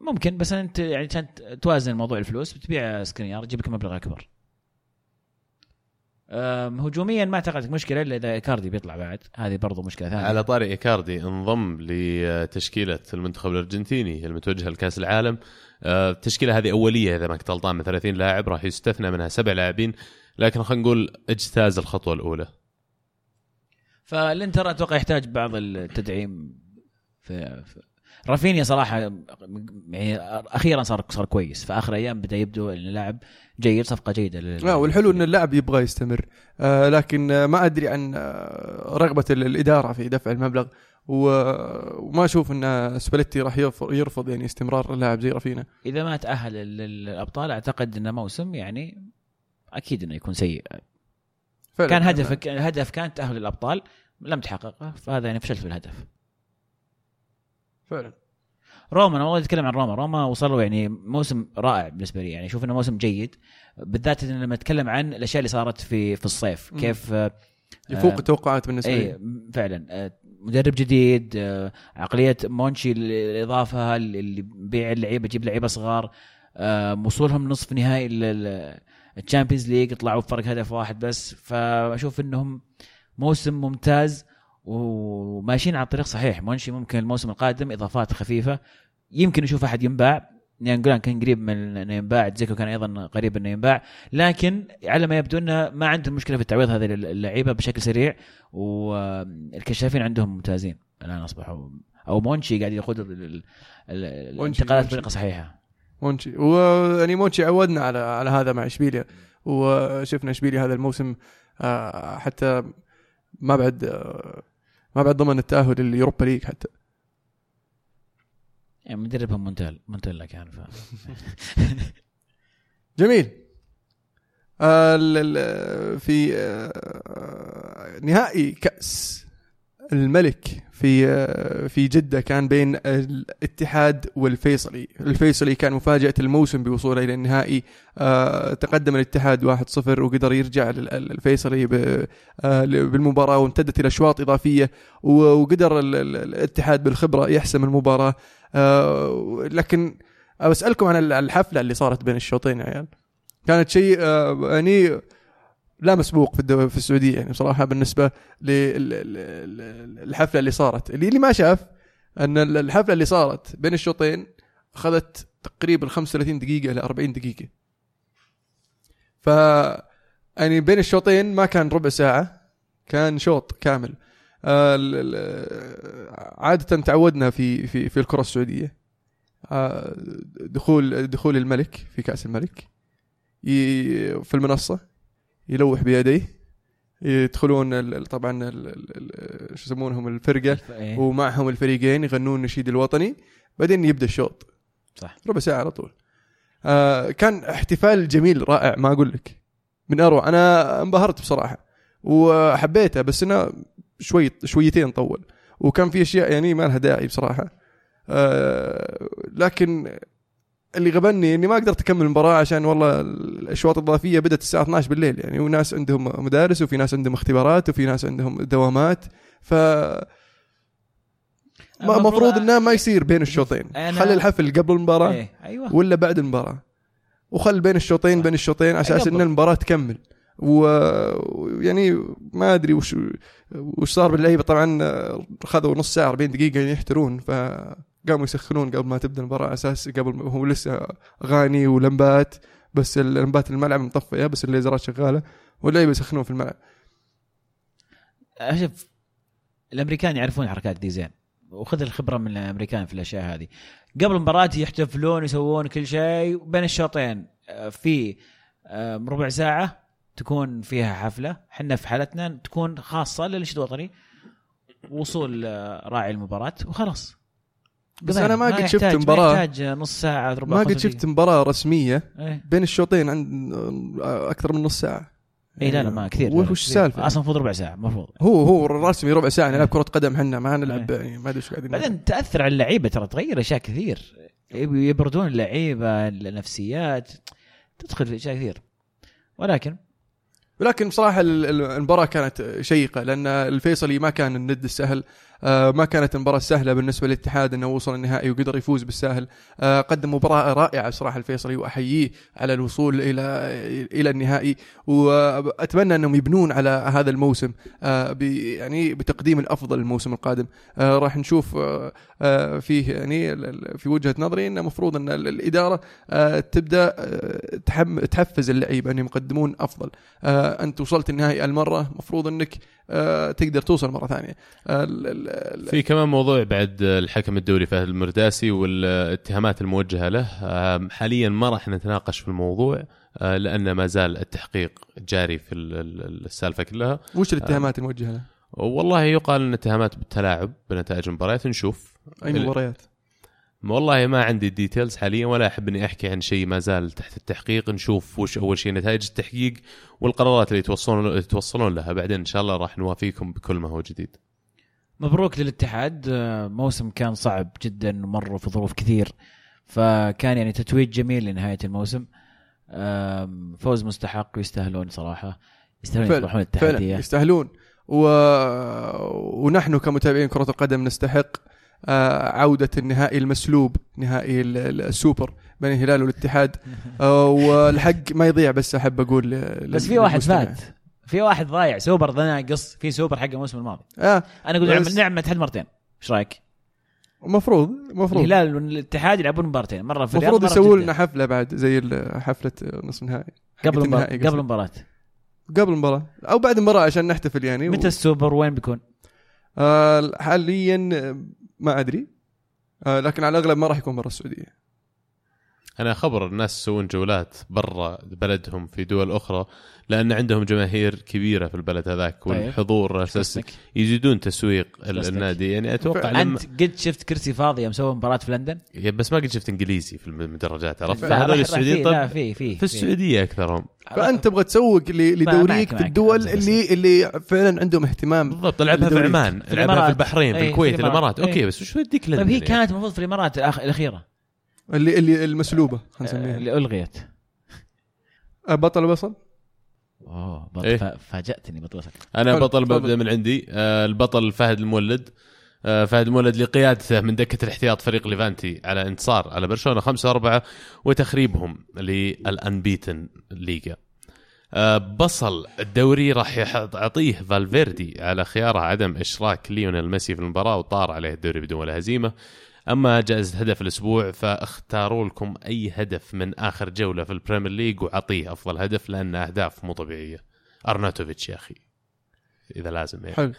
ممكن، بس أنت يعني عشان توازن موضوع الفلوس بتبيع سكرينيار تجيب لك مبلغ أكبر. هجوميا ما اعتقد مشكله الا اذا إيكاردي بيطلع بعد، هذه برضو مشكله ثانيه. على طاري إيكاردي انضم لتشكيله المنتخب الارجنتيني المتوجه لكاس العالم. التشكيله هذه اوليه اذا ما كنت غلطان من 30 لاعب راح يستثنى منها 7 لاعبين، لكن خلينا نقول اجتاز الخطوه الاولى. فالانتر اتوقع يحتاج بعض التدعيم في رافينيا صراحه، يعني اخيرا صار كويس في اخر ايام، بدا يبدو ان اللاعب جيد، صفقه جيده والحلو ان اللاعب يبغى يستمر. لكن ما ادري عن رغبه الاداره في دفع المبلغ، وما اشوف ان سباليتي راح يرفض يعني استمرار اللاعب زي رافينيا اذا ما تاهل للابطال. اعتقد انه موسم يعني اكيد انه يكون سيء. كان هدف كان تاهل للابطال لم تحققه، فهذا يعني فشل في الهدف فعلا. روما، أنا والله أتكلم عن روما وصلوا يعني موسم رائع بالنسبة لي، يعني شوف إنه موسم جيد، بالذات إن لما أتكلم عن الأشياء اللي صارت في الصيف كيف يفوق التوقعات بالنسبة لي فعلا. مدرب جديد، عقلية مونشي الإضافة اللي بيع اللعيبة يجيب لعيبة صغار، وصولهم نصف نهائي الشامبيونز ليج طلعوا بفرق هدف واحد بس، فأشوف إنهم موسم ممتاز وماشيين على الطريق صحيح. مونشي ممكن الموسم القادم إضافات خفيفة يمكن نشوف أحد ينباع، نيانجولان كان قريب من أنه ينباع، زيكو كان أيضا قريب أنه ينباع، لكن على ما يبدو أنه ما عندهم مشكلة في التعويض هذه اللعيبة بشكل سريع، والكشافين عندهم ممتازين الآن أصبحوا، أو مونشي قاعد يأخذ الانتقالات بطريقة صحيحة. مونشي، واني مونشي عودنا على هذا مع اشبيليه، وشفنا اشبيليه هذا الموسم حتى ما بعد ضمن التاهل لليوروبا ليج حتى. يعني مدربهم مونتيلا كان جميل. في نهائي كأس الملك في جدة كان بين الاتحاد والفيصلي. الفيصلي كان مفاجأة الموسم بوصوله إلى النهائي، تقدم الاتحاد 1-0 وقدر يرجع الفيصلي بالمباراة، وامتدت إلى أشواط إضافية وقدر الاتحاد بالخبرة يحسم المباراة. لكن أسألكم عن الحفلة اللي صارت بين الشوطين يعني. كانت شيء يعني لا مسبوق في السعودية يعني بصراحة، بالنسبة للحفلة اللي صارت. اللي ما شاف أن الحفلة اللي صارت بين الشوطين أخذت تقريبا 35 دقيقة إلى 40 دقيقة، يعني بين الشوطين ما كان ربع ساعة، كان شوط كامل. عادة تعودنا في الكرة السعودية دخول الملك في كأس الملك في المنصة يلوح بيديه، يدخلون طبعا شو يسمونهم الفرقه ومعهم الفريقين يغنون النشيد الوطني، بعدين يبدا الشوط صح ربع ساعه على طول. كان احتفال جميل رائع، ما اقول لك من اروع، انا انبهرت بصراحه وحبيته، بس انا شويتين طول وكان في اشياء يعني ما لها داعي بصراحه. لكن اللي غبني اني ما قدرت اكمل المباراه، عشان والله الاشواط الاضافيه بدت الساعه 12 بالليل يعني، وناس عندهم مدارس وفي ناس عندهم اختبارات وفي ناس عندهم دوامات، ف المفروض انه ما يصير بين الشوطين، خلي الحفل قبل المباراه ولا بعد المباراه، وخلي بين الشوطين عشان ان المباراه تكمل. ويعني ما ادري وش صار باللعيبه، طبعا خذوا نص ساعه 40 دقيقه يحترون، ف قاموا يسخنون قبل ما تبدأ المباراة، أساس قبل هم لسه أغاني ولمبات، بس اللمبات الملعب مطفية بس الليزرات شغالة واللعيبة يسخنون في الملعب. أشوف الأمريكان يعرفون حركات دي زين، وخذ الخبرة من الأمريكان في الأشياء هذه. قبل المباراة يحتفلون يسوون كل شيء، وبين الشوطين في ربع ساعة تكون فيها حفلة، حنا في حالتنا تكون خاصة للنشيد الوطني وصول راعي المباراة وخلاص. بس انا ما قد شفت مباراه نص ساعه ربع ساعه، ما قد شفت مباراه رسميه بين الشوطين عند اكثر من نص ساعه. اي لا ما كثير، وش السالفه اصلا؟ المفروض ربع ساعه، المفروض هو الرسمي ربع ساعه. نلعب كره قدم احنا، ما نلعب يعني ما ادري ايش قاعدين. بعدين تاثر على اللعيبه، ترى تغير اشياء كثير، يبردون اللعيبه، النفسيات تدخل في اشياء كثير. ولكن بصراحة المباراة كانت شيقة، لأن الفيصلي ما كان الند السهل، ما كانت المباراة سهلة بالنسبة للاتحاد أنه وصل النهائي وقدر يفوز بالسهل. قدم مباراة رائعة بصراحة الفيصلي، وأحييه على الوصول إلى النهائي، وأتمنى أنهم يبنون على هذا الموسم يعني بتقديم الأفضل الموسم القادم. راح نشوف فيه يعني في وجهة نظري أنه مفروض أن الإدارة تبدأ تحفز اللعيبة أنهم يقدمون أفضل. أنت وصلت النهائي المرة، مفروض أنك تقدر توصل مرة ثانية. في كمان موضوع بعد الحكم الدوري فهد المرداسي والاتهامات الموجهة له، حاليا ما راح نتناقش في الموضوع لأن ما زال التحقيق جاري في السالفة كلها. وش الاتهامات الموجهة له؟ والله يقال أن اتهامات بالتلاعب بنتائج مباريات. نشوف أي مباريات؟ والله ما عندي الديتيلز حاليا، ولا أحب أني أحكي عن شيء ما زال تحت التحقيق. نشوف وش أول شيء نتائج التحقيق والقرارات اللي يتوصلون لها، بعدين إن شاء الله راح نوافيكم بكل ما هو جديد. مبروك للاتحاد، موسم كان صعب جدا، مروا في ظروف كثير، فكان يعني تتويج جميل لنهاية الموسم، فوز مستحق، ويستاهلون صراحة، يستاهلون يصبحون الاتحادية، يستاهلون. ونحن كمتابعين كرة القدم نستحق عودة النهائي المسلوب، نهائي السوبر بين الهلال والاتحاد، والحق ما يضيع. بس أحب أقول بس في واحد فات، في واحد ضايع سوبر، ذا ناقص في سوبر حق الموسم الماضي. أنا أقول نعمة حد مرتين، إيش رأيك؟ المفروض الهلال والاتحاد يلعبون مبارتين، مرة في الرياض، المفروض يسوون لنا حفلة بعد زي حفلة نصف النهائي قبل المباراة أو بعد المباراة عشان نحتفل يعني. متى السوبر وين بيكون؟ حاليا ما أدري، لكن على الأغلب ما راح يكون برا السعودية. أنا خبر الناس يسوون جولات برا بلدهم في دول أخرى لأن عندهم جماهير كبيرة في البلد هذاك والحضور أساسي يزيدون تسويق النادي. يعني أتوقع أنت قد شفت كرسي فاضي مسوي مباراة في لندن بس ما قد شفت إنجليزي في المدرجات عرفت هذول السعوديين في السعودية أكثرهم. فأنت تبغى تسوق لدوريك في الدول اللي فعلا عندهم اهتمام بالضبط. لعبها في عمان، لعبها في البحرين، في الكويت، الإمارات، أوكي بس وش وديك لندن؟ طيب هي كانت المفروض في الإمارات الأخيرة اللي المسلوبة اللي ألغيت بطل بصل. فاجأتني بطلتك. أنا بطل ببدأ من عندي. البطل فهد المولد. فهد المولد لقيادته من دكة الاحتياط فريق ليفانتي على انتصار على برشلونة 5-4 وتخريبهم للأنبيتن ليغا. بصل الدوري راح يعطيه فالفيردي على خياره عدم إشراك ليونيل ميسي في المباراة وطار عليه الدوري بدون ولا هزيمة. أما جائزة هدف الأسبوع فاختاروا لكم أي هدف من آخر جولة في البريمير ليج وعطيه أفضل هدف لأن أهداف مو طبيعية. أرناتوفيتش يا أخي إذا لازم يعني. حلو.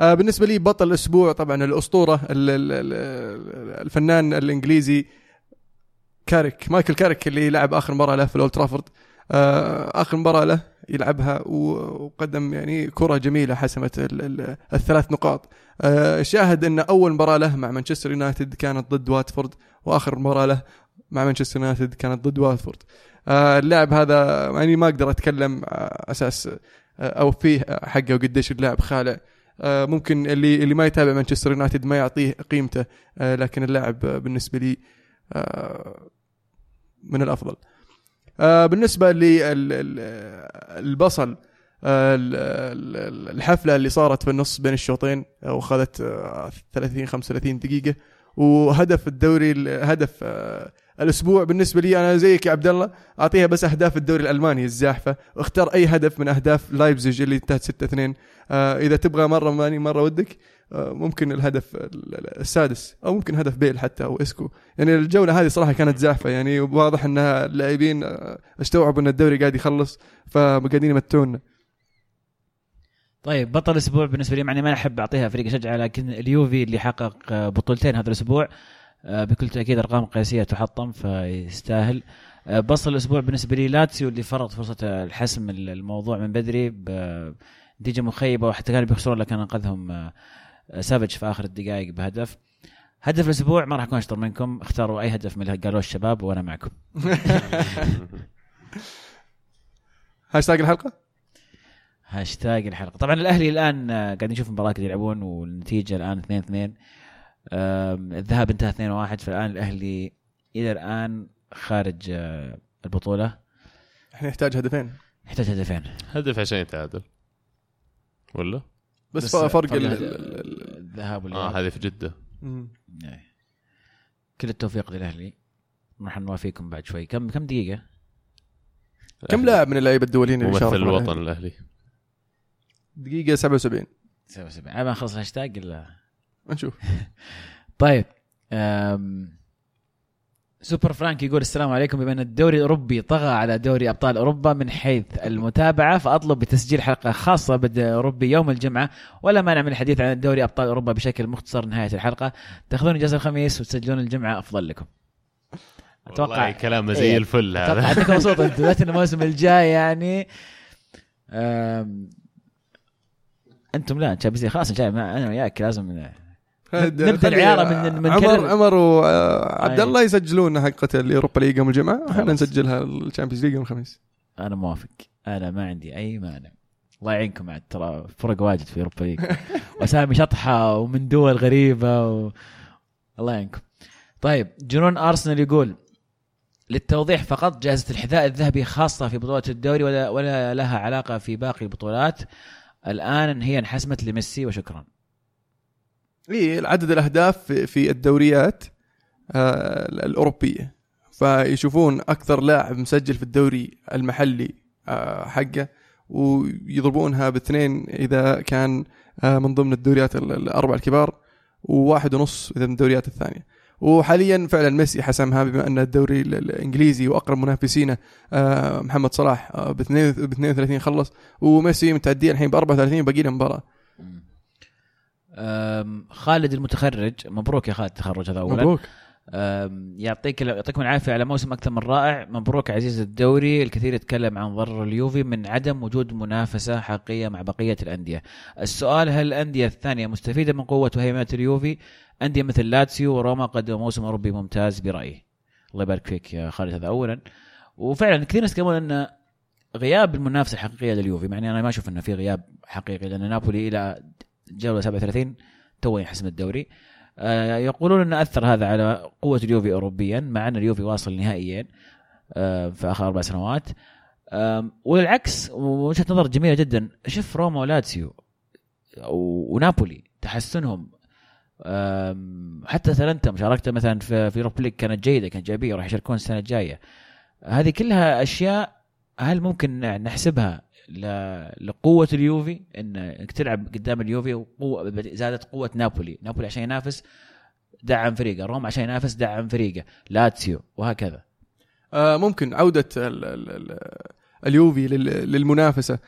بالنسبة لي بطل الأسبوع طبعا الأسطورة الفنان الإنجليزي كاريك، مايكل كاريك، اللي لعب آخر مرة له في الأولد ترافورد. آخر مرة له يلعبها وقدم يعني كرة جميلة حسمت الثلاث نقاط. شاهد أن أول مباراة له مع مانشستر يونايتد كانت ضد واتفورد وآخر مباراة له مع مانشستر يونايتد كانت ضد واتفورد. اللاعب هذا يعني ما أقدر أتكلم أساس أو فيه حقه وقديش اللاعب خالع. ممكن اللي ما يتابع مانشستر يونايتد ما يعطيه قيمته، لكن اللاعب بالنسبة لي من الأفضل. بالنسبة للبصل الحفلة اللي صارت في النص بين الشوطين وخذت 30-35 دقيقة. وهدف الدوري هدف الأسبوع بالنسبة لي أنا زيك يا عبد الله أعطيها بس أهداف الدوري الألماني الزاحفة. اختار أي هدف من أهداف لايبزيج اللي انتهت 6-2. إذا تبغى مرة ودك ممكن الهدف السادس أو ممكن هدف بيل حتى أو إسكو. يعني الجولة هذه صراحة كانت زاحفة، يعني واضح أنها اللاعبين استوعبوا أن الدوري قاعد يخلص فقاعدين يمتعونا. طيب بطل الأسبوع بالنسبة لي معني ما أحب أعطيها فريق أشجعه، لكن اليوفي اللي حقق بطولتين هذا الأسبوع بكل تأكيد أرقام قياسية تحطم فيستاهل. بطل الأسبوع بالنسبة لي لاتسيو اللي فرط فرصة الحسم الموضوع من بدري بنتيجة مخيبة وحتى كانوا بيخسرون لكن أنقذهم سافج في آخر الدقائق بهدف. هدف الأسبوع ما راح أكون أشطر منكم، اختاروا أي هدف من اللي قالوه الشباب وأنا معكم. هاشتاق الحلقة طبعا الأهلي الآن قاعد نشوف مباراة كده يلعبون والنتيجة الآن 2-2. الذهاب انتهى 2-1 فالآن الأهلي إلى الآن خارج البطولة. إحنا نحتاج هدفين هدف عشان يتعادل ولا بس فرق الذهاب والإياب. هذه في جدة. كل التوفيق للأهلي. راح نوافيكم بعد شوي. كم دقيقة؟ كم لاعب من اللاعب الدوليين اللي شاركوا؟ ممثل الوطن الأهلي. دقيقة 77. عم خلص هاشتاج إلا نشوف. طيب سوبر فرانك يقول السلام عليكم، بما أن الدوري الأوروبي طغى على دوري أبطال أوروبا من حيث المتابعة فأطلب بتسجيل حلقة خاصة بالأوروبي يوم الجمعة، ولا مانع من الحديث عن الدوري أبطال أوروبا بشكل مختصر نهاية الحلقة. تأخذون إجازة الخميس وتسجلون الجمعة أفضل لكم. أتوقع كلام زي الفل هذا. عندك مبسوط أنت لكن الموسم الجاي يعني أنتم لا تشابزي خلاص جاي أنا وياك لازم نبدأ العيارة من عمر وعبد الله يسجلون حلقة الأوروبا ليج يوم الجمعة وحنا نسجلها الشامبيونز ليج يوم الخميس. أنا موافق، أنا ما عندي أي مانع. الله يعينكم عاد ترى فرق واجد في أوروبا ليج وأسامي شطحة ومن دول غريبة الله يعينكم. طيب جنون أرسنال يقول للتوضيح فقط جائزة الحذاء الذهبي خاصة في بطولة الدوري ولا لها علاقة في باقي البطولات، الآن هي انحسمت لميسي وشكرا. ليه العدد الأهداف في الدوريات الأوروبية فيشوفون أكثر لاعب مسجل في الدوري المحلي حقه ويضربونها باثنين إذا كان من ضمن الدوريات الأربع الكبار وواحد ونص إذا من الدوريات الثانية. وحاليا فعلا ميسي حسمها بما أن الدوري الإنجليزي وأقرب منافسينه محمد صلاح ب32 خلص وميسي متعدي الحين ب34 باقي له مباراة. خالد المتخرج مبروك يا خالد التخرج هذا أولا. مبروك. يعطيكم العافية على موسم أكثر من رائع. مبروك عزيز الدوري. الكثير يتكلم عن ضرر اليوفي من عدم وجود منافسة حقيقية مع بقية الأندية. السؤال: هل الأندية الثانية مستفيدة من قوة وهيمنة اليوفي؟ أندية مثل لاتسيو وروما قدموا موسم أوروبي ممتاز برأيي. الله يبارك فيك يا خالد. هذا أولا. وفعلا كثير ناس كانوا أن غياب المنافسة الحقيقية لليوفي، معني أنا ما أشوف أنه في غياب حقيقي، لأن نابولي إلى جولة 37 تو يحسم الدوري. يقولون أن أثر هذا على قوة اليوفي أوروبيا، مع أن اليوفي واصل نهائيا في آخر 4 سنوات. والعكس وجهة نظر جميلة جدا. شوف روما ولاتسيو ونابولي تحسنهم، حتى ثلنتهم شاركتها مثلا في يوروب ليج كانت جيدة، كانت إيجابية، راح يشاركون السنة الجاية. هذه كلها أشياء هل ممكن نحسبها لقوة اليوفي، إنك تلعب قدام اليوفي وقوة زادت قوة نابولي عشان ينافس دعم فريقه، روما عشان ينافس دعم فريقه، لاتسيو وهكذا. ممكن عودة اليوفي للمنافسة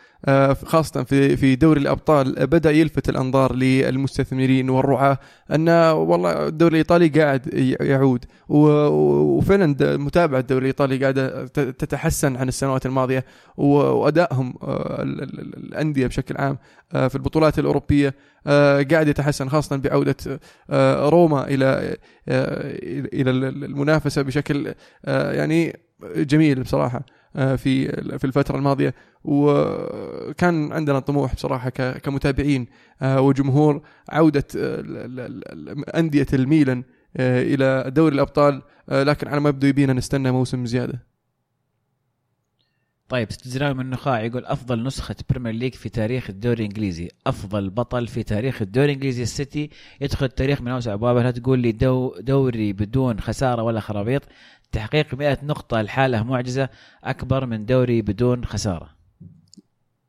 خاصة في دوري الأبطال بدأ يلفت الأنظار للمستثمرين والرعاة، أن والله الدوري الإيطالي قاعد يعود، وفعلا متابعة الدوري الإيطالي قاعدة تتحسن عن السنوات الماضية، وأدائهم الأندية بشكل عام في البطولات الأوروبية قاعد يتحسن، خاصة بعودة روما إلى المنافسة بشكل يعني جميل بصراحة في الفترة الماضية. وكان عندنا طموح بصراحة كمتابعين وجمهور عودة أندية الميلان إلى دوري الأبطال، لكن على ما يبدو يبينا نستنى موسم زيادة. طيب، استزراء من النخاع يقول: أفضل نسخة بريمير ليج في تاريخ الدوري الإنجليزي، أفضل بطل في تاريخ الدوري الإنجليزي السيتي، يدخل التاريخ من أوسع أبوابه. لا تقول لي دوري بدون خسارة ولا خرابيط، تحقيق 100 نقطة الحالة معجزة أكبر من دوري بدون خسارة.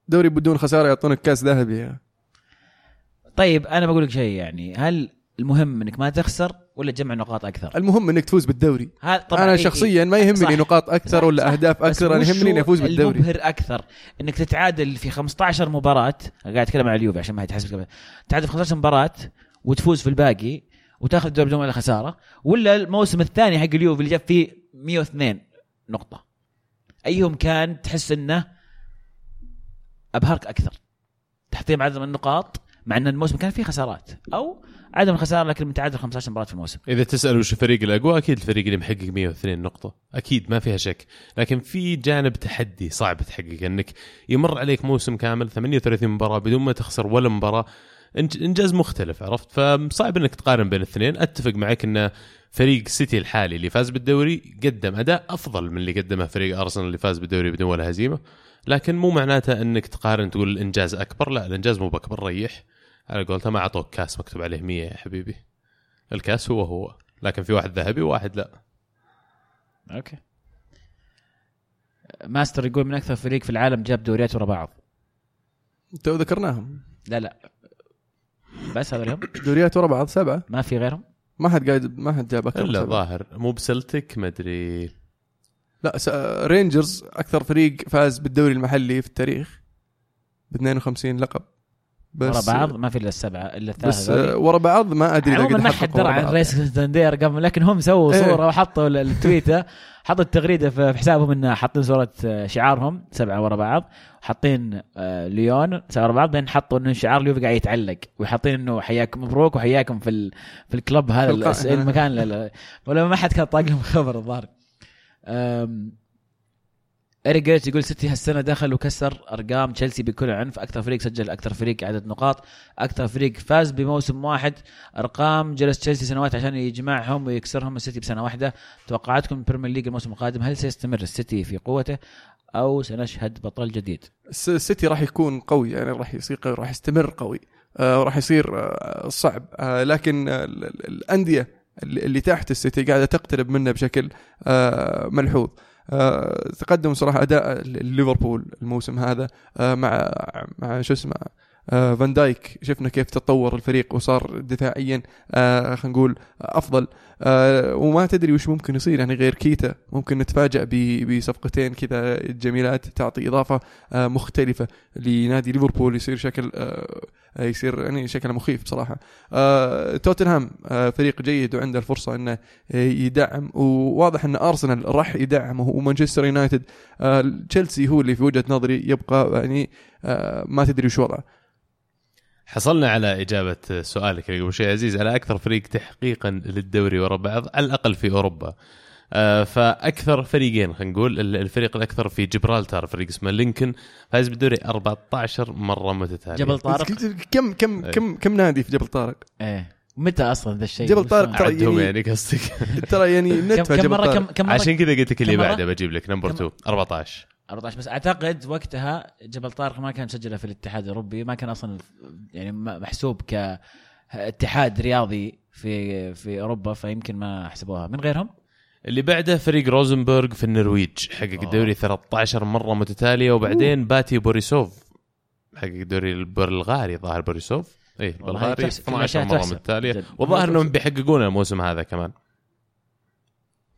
دوري بدون خسارة يعطونك كاس ذهبي. طيب أنا بقول لك شيء، يعني هل المهم إنك ما تخسر ولا تجمع نقاط أكثر؟ المهم إنك تفوز بالدوري. أنا شخصيا ما يهمني نقاط أكثر ولا أهداف أكثر، أنا يهمني إن أفوز بالدوري. المبهر أكثر إنك تتعادل في 15 مباراة، قاعد أتكلم على اليوفي عشان ما يتحسب، تعادل في 15 مباراة وتفوز في الباقي وتاخذ الدوري بدون ولا خسارة، ولا الموسم الثاني حق اليوفي اللي جاب فيه 102 نقطة، أيهم كان تحس إنه أبهرك أكثر؟ تحطيم عدد من النقاط مع أن الموسم كان فيه خسارات، أو عدم الخسارة لكن متعادل 15 مباراة في الموسم. إذا تسأل وش فريق الأقوى، أكيد الفريق اللي محقق 102 نقطة، أكيد ما فيها شك، لكن في جانب تحدي صعب تحقق، أنك يمر عليك موسم كامل 38 مباراة بدون ما تخسر ولا مباراة، إنجاز مختلف، عرفت؟ فصعب أنك تقارن بين الاثنين. أتفق معك أن فريق سيتي الحالي اللي فاز بالدوري قدم أداء أفضل من اللي قدمه فريق أرسنال اللي فاز بالدوري بدون ولا هزيمة، لكن مو معناته أنك تقارن تقول الإنجاز أكبر، لا الإنجاز مو بأكبر. ريح على قولتها، ما عطوك كاس مكتوب عليه 100 يا حبيبي، الكاس هو، لكن في واحد ذهبي وواحد لا. أوكي. ماستر يقول: من أكثر فريق في العالم جاب دوريات ورا بعض. تو ذكرناهم. لا بس هذا اليوم دوريات ورا بعض 7، ما في غيرهم، ما حد جاب اكثر الا 7. ظاهر مو بسلتك ما ادري، لا رينجرز اكثر فريق فاز بالدوري المحلي في التاريخ ب 52 لقب، بس ورا بعض ما في الا 7 الا 3 بس ورا بعض ما ادري اذا قد حطوا عن ريس دندير قبل، لكن هم سووا صوره وحطوا التويته، حطوا التغريده في حسابهم ان حاطين صوره شعارهم 7 ورا بعض، حاطين ليون 7 ورا بعض، بين حطوا انه شعار اليوفي قاعد يتعلق، وحاطين انه حياكم مبروك وحياكم في الكلب هذا المكان. ولا ما حد كان طاقم خبر الظاهر. أريغريت يقول: سيتي هالسنة دخل وكسر أرقام تشيلسي بكل عنف، أكثر فريق سجل، أكثر فريق عدد نقاط، أكثر فريق فاز بموسم واحد، أرقام جلس تشيلسي سنوات عشان يجمعهم ويكسرهم السيتي بسنة واحدة. توقعاتكم من بريمير ليج الموسم القادم، هل سيستمر السيتي في قوته أو سنشهد بطل جديد؟ السيتي راح يكون قوي، يعني راح يستمر قوي، راح يصير صعب، لكن الأندية اللي تحت السيتي قاعدة تقترب منه بشكل ملحوظ. تقدم صراحة أداء ليفربول الموسم هذا مع شو اسمه فان دايك شفنا كيف تطور الفريق وصار دفاعيا خلينا نقول أفضل، وما تدري وش ممكن يصير يعني غير كيتا، ممكن نتفاجأ بصفقتين كذا جميلات تعطي إضافة مختلفة لنادي ليفربول، يصير شكل يعني شكله مخيف بصراحة. توتنهام فريق جيد وعنده الفرصة إنه يدعم، وواضح إن أرسنال راح يدعمه ومانشستر يونايتد. تشيلسي هو اللي في وجهة نظري يبقى يعني ما تدري شو وضعه. حصلنا على إجابة سؤالك يا أبو شيء عزيز على أكثر فريق تحقيقا للدوري وراء بعض على الأقل في أوروبا. فأكثر فريقين خلينا نقول، الفريق الأكثر في جبرالتار فريق اسمه لينكن فاز بالدوري 14 مرة متتالية. جبل طارق كم كم كم كم نادي في جبل طارق؟ إيه متى أصلا ذا الشيء؟ جبل طارق ترى يعني قصدك ترى يعني نتفه جبل طارق، عشان كذا قلت لك اللي بعده بجيب لك نمبر 2 14 بس أعتقد وقتها جبل طارق ما كان مسجله في الاتحاد الأوروبي، ما كان أصلا يعني محسوب كاتحاد رياضي في أوروبا، فيمكن ما حسبوها من غيرهم. اللي بعده فريق روزنبرغ في النرويج حقق الدوري 13 مرة متتالية، وبعدين باتي بوريسوف حقق الدوري البلغاري، ظاهر بوريسوف ايه البلغاري 12 مرة متتالية، وظاهر انهم بيحققون الموسم هذا كمان،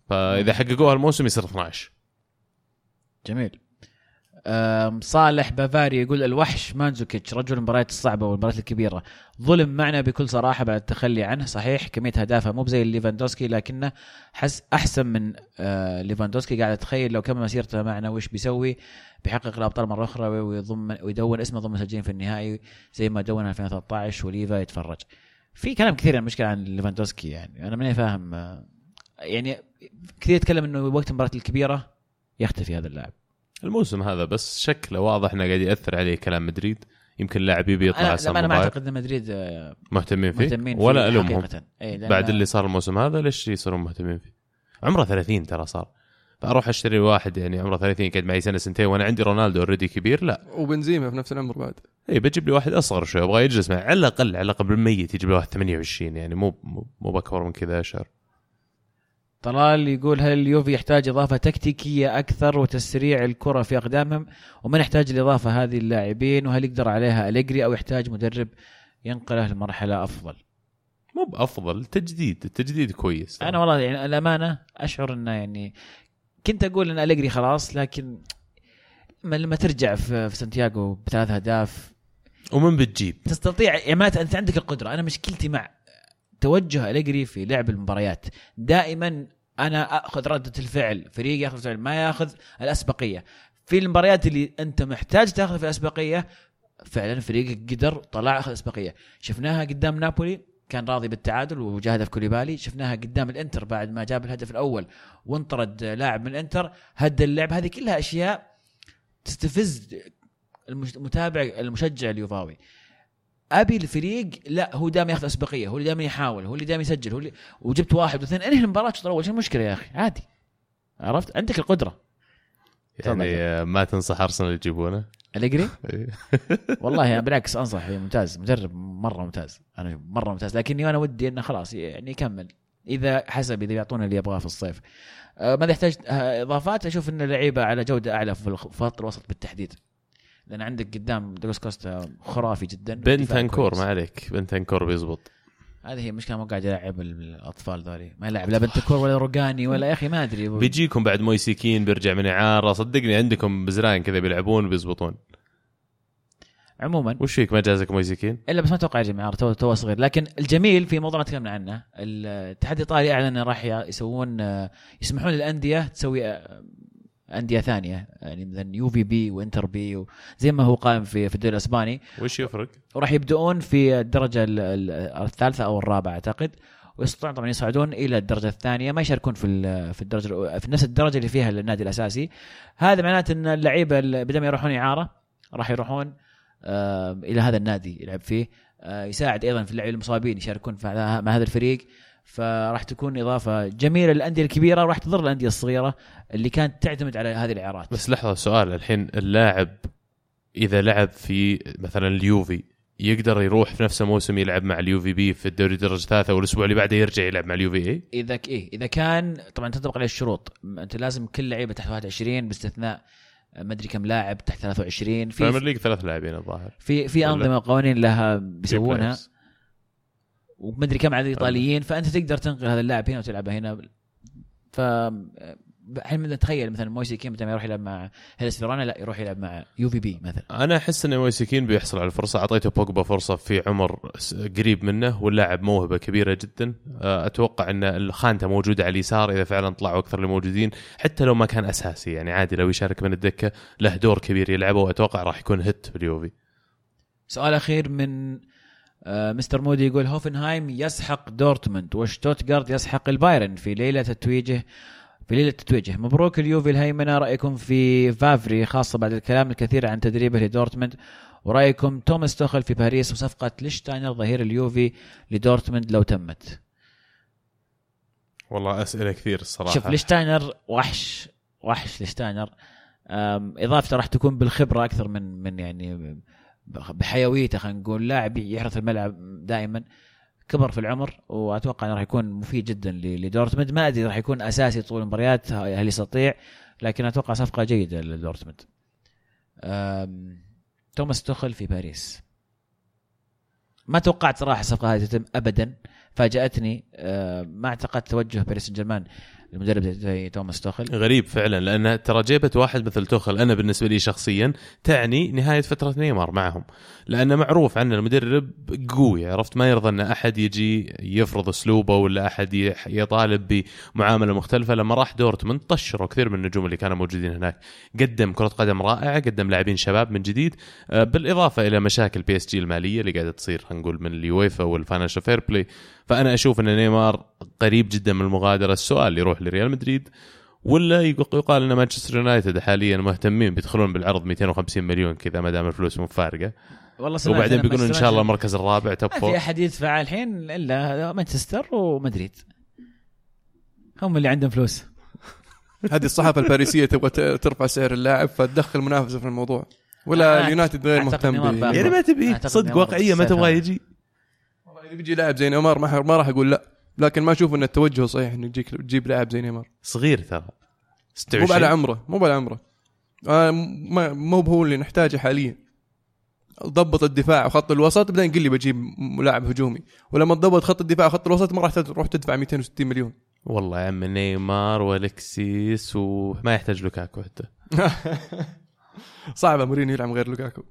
فإذا حققوها الموسم يصير 12. جميل. صالح بافاري يقول الوحش مانزوكيتش رجل المباريات الصعبة والمباريات الكبيرة، ظلم معنا بكل صراحة بعد التخلي عنه. صحيح كمية هدافه مو بزي ليفاندوسكي، لكنه أحسن من ليفاندوسكي. قاعد أتخيل لو كمل مسيرته معنا وش بيسوي، بيحقق الأبطال مرة أخرى ويضم ويدون اسمه ضمن مسجلين في النهائي زي ما دونها 2013 وليفا يتفرج. في كلام كثير عن مشكلة عن ليفاندوسكي، يعني أنا ماني فاهم، يعني كثير يتكلم إنه وقت المباريات الكبيرة يختفي هذا اللاعب. الموسم هذا بس شكله واضح انه قاعد يأثر عليه كلام مدريد، يمكن لاعبيه بيطلع اصلا. انا ما اعتقد ان مدريد مهتمين فيه ولا ألومهم بعد اللي صار الموسم هذا، ليش يصيرون مهتمين فيه؟ عمره 30 ترى صار، فاروح اشتري واحد يعني عمره 30 قاعد معي سنه سنتين وانا عندي رونالدو اوريدي كبير، لا وبنزيما في نفس العمر بعد، اي بجيب لي واحد اصغر شوي ابغى يجلس معي على الاقل، على قبل الميت يجيب له واحد 28 يعني مو بكبر من كذا اشهر. طلال يقول هل اليوفي يحتاج إضافة تكتيكية أكثر وتسريع الكرة في أقدامهم، ومن يحتاج الإضافة هذه اللاعبين، وهل يقدر عليها أليغري أو يحتاج مدرب ينقله لمرحلة أفضل؟ مو بأفضل، تجديد، التجديد كويس. أنا والله يعني الأمانة أشعر أنه يعني كنت أقول أن أليغري خلاص، لكن لما ترجع في سانتياغو بثلاث أهداف ومن بتجيب تستطيع إماتة، أنت عندك القدرة. أنا مشكلتي مع توجه أليغري في لعب المباريات، دائما أنا أخذ ردة الفعل، فريق يأخذ فعل ما يأخذ الأسبقية في المباريات اللي أنت محتاج تأخذ في الأسبقية. فعلا فريق قدر طلع أخذ أسبقية، شفناها قدام نابولي كان راضي بالتعادل وجاء هدف كوليبالي، شفناها قدام الانتر بعد ما جاب الهدف الأول وانطرد لاعب من الانتر هد اللعب. هذه كلها أشياء تستفز المتابع المشجع اليوفاوي. أبي الفريق لا، هو دائما ياخذ أسبقية، هو اللي دائما يحاول، هو اللي دائما يسجل، هو اللي وجبت واحد واثنين انهي المباراة شوط أول. شو المشكلة يا أخي؟ عادي، عرفت عندك القدرة. يعني ما تنصح أرسنال يجيبونه أليغري؟ والله يعني بالعكس أنصح، ممتاز مدرب مرة ممتاز، أنا مرة ممتاز، لكني أنا ودي إنه خلاص يعني يكمل إذا حسب، إذا يعطونا اللي يبغاه في الصيف. ماذا يحتاج إضافات؟ أشوف إن اللعيبة على جودة أعلى في الخط الوسط بالتحديد، لأن عندك قدام دوغلاس كوستا خرافي جدا، بنتانكور ما عليك، بنتانكور بيزبط. هذه هي مشكلة، مو قاعد يلعب الأطفال ذولي، ما يلعب لا بنتانكور ولا روجاني ولا يا أخي ما أدري بيجيكم بعد مويسيكين بيرجع من إعارة، صدقني عندكم بزران كذا بيلعبون بيزبطون. عموما وش فيك ما جازك مويسيكين؟ إلا بس ما توقع يجي من إعارة، تو صغير. لكن الجميل في موضوع نتكلم عنه، الاتحاد الإيطالي أعلن راح يسمحون للأندية تسوي أندية ثانية، يعني مثلا يوفي بي وإنتر بي زي ما هو قائم في الدوري الإسباني. وش يفرق؟ وراح يبدؤون في الدرجة الثالثة أو الرابعة أعتقد، ويستطيعون طبعا يصعدون إلى الدرجة الثانية، ما يشاركون في الدرجة في نفس الدرجة اللي فيها النادي الأساسي. هذا معناته أن اللعيبة بدل ما يروحون إعارة راح يروحون إلى هذا النادي يلعب فيه، يساعد أيضا في اللعيبة المصابين يشاركون مع هذا الفريق، فراح تكون إضافة جميلة للأندية الكبيرة، وراح تضر الأندية الصغيرة اللي كانت تعتمد على هذه الإعارات. بس لحظة سؤال، الحين اللاعب إذا لعب في مثلا اليوفي يقدر يروح في نفس الموسم يلعب مع اليوفي بي في الدوري درجة ثالثة، والأسبوع اللي بعده يرجع يلعب مع اليوفي اي؟ إذا كان طبعا تطبق عليه الشروط، أنت لازم كل لعيبة تحت 21 باستثناء ما ادري كم لاعب تحت 23 في بريمير ليج 3 لاعبين الظاهر في انظمه وقوانين لها بيسوونها وما ادري كم عدد الايطاليين فانت تقدر تنقل هذا اللاعب هنا وتلعبه هنا. ف الحين نتخيل مثلا مويسيكين متى ما يروح يلعب مع هيلاس فيرونا لا يروح يلعب مع يو في بي مثلا. انا احس ان مويسيكين بيحصل على الفرصه. اعطيته بوجبا فرصه في عمر قريب منه واللاعب موهبه كبيره جدا. اتوقع ان الخانته موجوده على اليسار اذا فعلا طلعوا اكثر اللي موجودين حتى لو ما كان اساسي يعني عادي لو يشارك من الدكه له دور كبير يلعبه واتوقع راح يكون هيت في اليوفي. سؤال اخير من مستر مودي يقول هوفنهايم يسحق دورتموند وشتوتغارت يسحق البايرن في ليلة التتويجه. مبروك اليوفي الهيمنة. رأيكم في فافري خاصة بعد الكلام الكثير عن تدريبه لدورتموند ورأيكم توماس توخل في باريس وصفقة ليشتاينر ظهير اليوفي لدورتموند لو تمت. والله أسئلة كثير الصراحة. شوف ليشتاينر وحش ليشتاينر إضافته راح تكون بالخبرة أكثر من يعني بحيويته خلينا نقول لاعب يحرث الملعب دائما كبر في العمر وأتوقع أنه راح يكون مفيد جدا لدورتموند. ما أدري راح يكون أساسي طول المباريات هل يستطيع لكن أتوقع صفقة جيدة لدورتموند. توماس توخل في باريس ما توقعت صراحة الصفقة هذه تتم أبدا فاجأتني. ما اعتقدت توجه باريس سان جيرمان المدرب زي توماس توخل غريب فعلا لأنه ترى جيبة واحد مثل توخل أنا بالنسبة لي شخصيا تعني نهاية فترة نيمار معهم لأنه معروف عنه المدرب قوي عرفت ما يرضى أن أحد يجي يفرض أسلوبه ولا أحد يطالب بمعاملة مختلفة. لما راح دورتموند طشروا كثير من النجوم اللي كانوا موجودين هناك قدم كرة قدم رائعة قدم لاعبين شباب من جديد بالإضافة إلى مشاكل بي اس جي المالية اللي قاعدة تصير هنقول من اليويفا والفاينانشال فير بلاي. فأنا أشوف أن نيمار قريب جدا من المغادرة. السؤال يروح لريال مدريد ولا يقال أن مانشستر يونايتد حاليا مهتمين بيدخلون بالعرض 250 مليون كذا ما دام الفلوس مو فارقة وبعدين بيقولون إن شاء الله المركز الرابع توب فور. ما في أحد يدفع الحين إلا مانشستر ومدريد هم اللي عندهم فلوس. هذه الصحافة الباريسية تبغى ترفع سعر اللاعب فتدخل منافسة في الموضوع ولا اليونايتد غير مهتم به يعني ما تبي صدق واقعية ما تبغى يجي والله إذا بيجي لاعب زي نيمار ما راح أقول لا لكن ما أشوف أن التوجه صحيح إنك تجيب لاعب زي نيمار صغير ترى مو على عمره ما هو اللي نحتاجه حاليا. ضبط الدفاع وخط الوسط بدنا نقول لي بجيب لاعب هجومي ولما تضبط خط الدفاع وخط الوسط ما راح تروح تدفع 260 مليون. والله يا عم نيمار والكسيس وما يحتاج لوكاكو حتى صعبة مورينيو يلعب غير لوكاكو.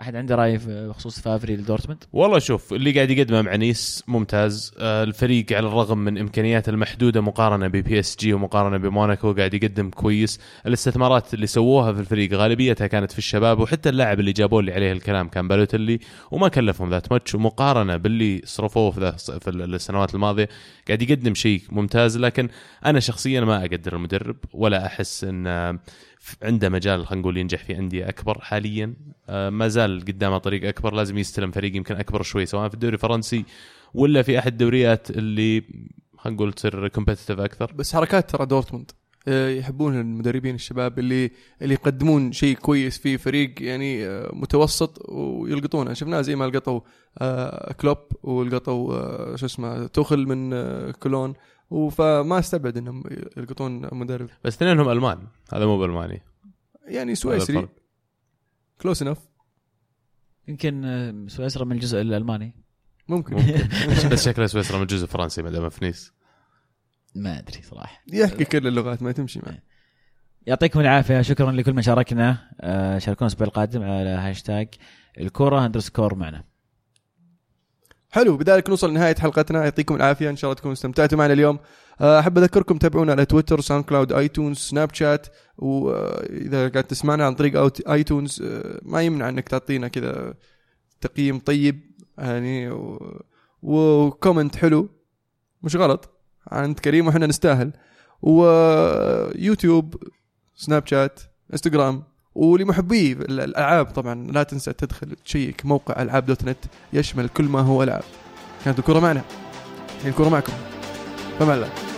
أحد عنده رأي بخصوص فافري لدورتموند؟ والله شوف اللي قاعد يقدمه مع نيس ممتاز. الفريق على الرغم من إمكانياته المحدودة مقارنة ببي اس جي ومقارنة بموناكو قاعد يقدم كويس. الاستثمارات اللي سووها في الفريق غالبيتها كانت في الشباب وحتى اللاعب اللي جابوه اللي عليه الكلام كان بالوتيلي وما كلفهم ذات ماتش ومقارنة باللي صرفوه في السنوات الماضية قاعد يقدم شيء ممتاز. لكن أنا شخصيا ما أقدر المدرب ولا أحس إن عنده مجال خلينا نقول ينجح في أندية أكبر حاليا. ما زال قدامه طريق أكبر لازم يستلم فريق يمكن أكبر شوي سواء في الدوري الفرنسي ولا في أحد الدوريات اللي خلينا نقول تصير كومبتيتيف أكثر. بس حركات ترى دورتموند يحبون المدربين الشباب اللي يقدمون شيء كويس في فريق يعني متوسط ويلقطونه. شفناه زي ما لقطوا كلوب ولقطوا شو اسمه توخل من كولون وفما استبعد انهم يلقطون مدرب. بس اثنينهم المان هذا مو بالماني يعني سويسري كلوس انف يمكن سويسرا من الجزء الالماني ممكن. بس شكلها سويسرا من الجزء الفرنسي ما دام في نيس ما ادري صراحه يحكي كل اللغات ما تمشي معي. يعطيكم العافيه شكرا لكل من شاركنا. شاركونا الاسبوع القادم على هاشتاج الكوره _ معنا. حلو بذلك نوصل لنهاية حلقتنا. يعطيكم العافية إن شاء الله تكونوا استمتعتوا معنا اليوم. أحب أذكركم تابعونا على تويتر ساوند كلاود آيتونز سناب شات وإذا قاعد تسمعنا عن طريق آيتونز ما يمنع أنك تعطينا كذا تقييم طيب يعني وكومنت حلو مش غلط عند كريم وحنا نستاهل ويوتيوب سناب شات انستغرام ولمحبي الألعاب طبعا لا تنسى تدخل تشيك موقع ألعاب.net يشمل كل ما هو ألعاب. كانت الكرة معنا الكرة معكم فمع الله.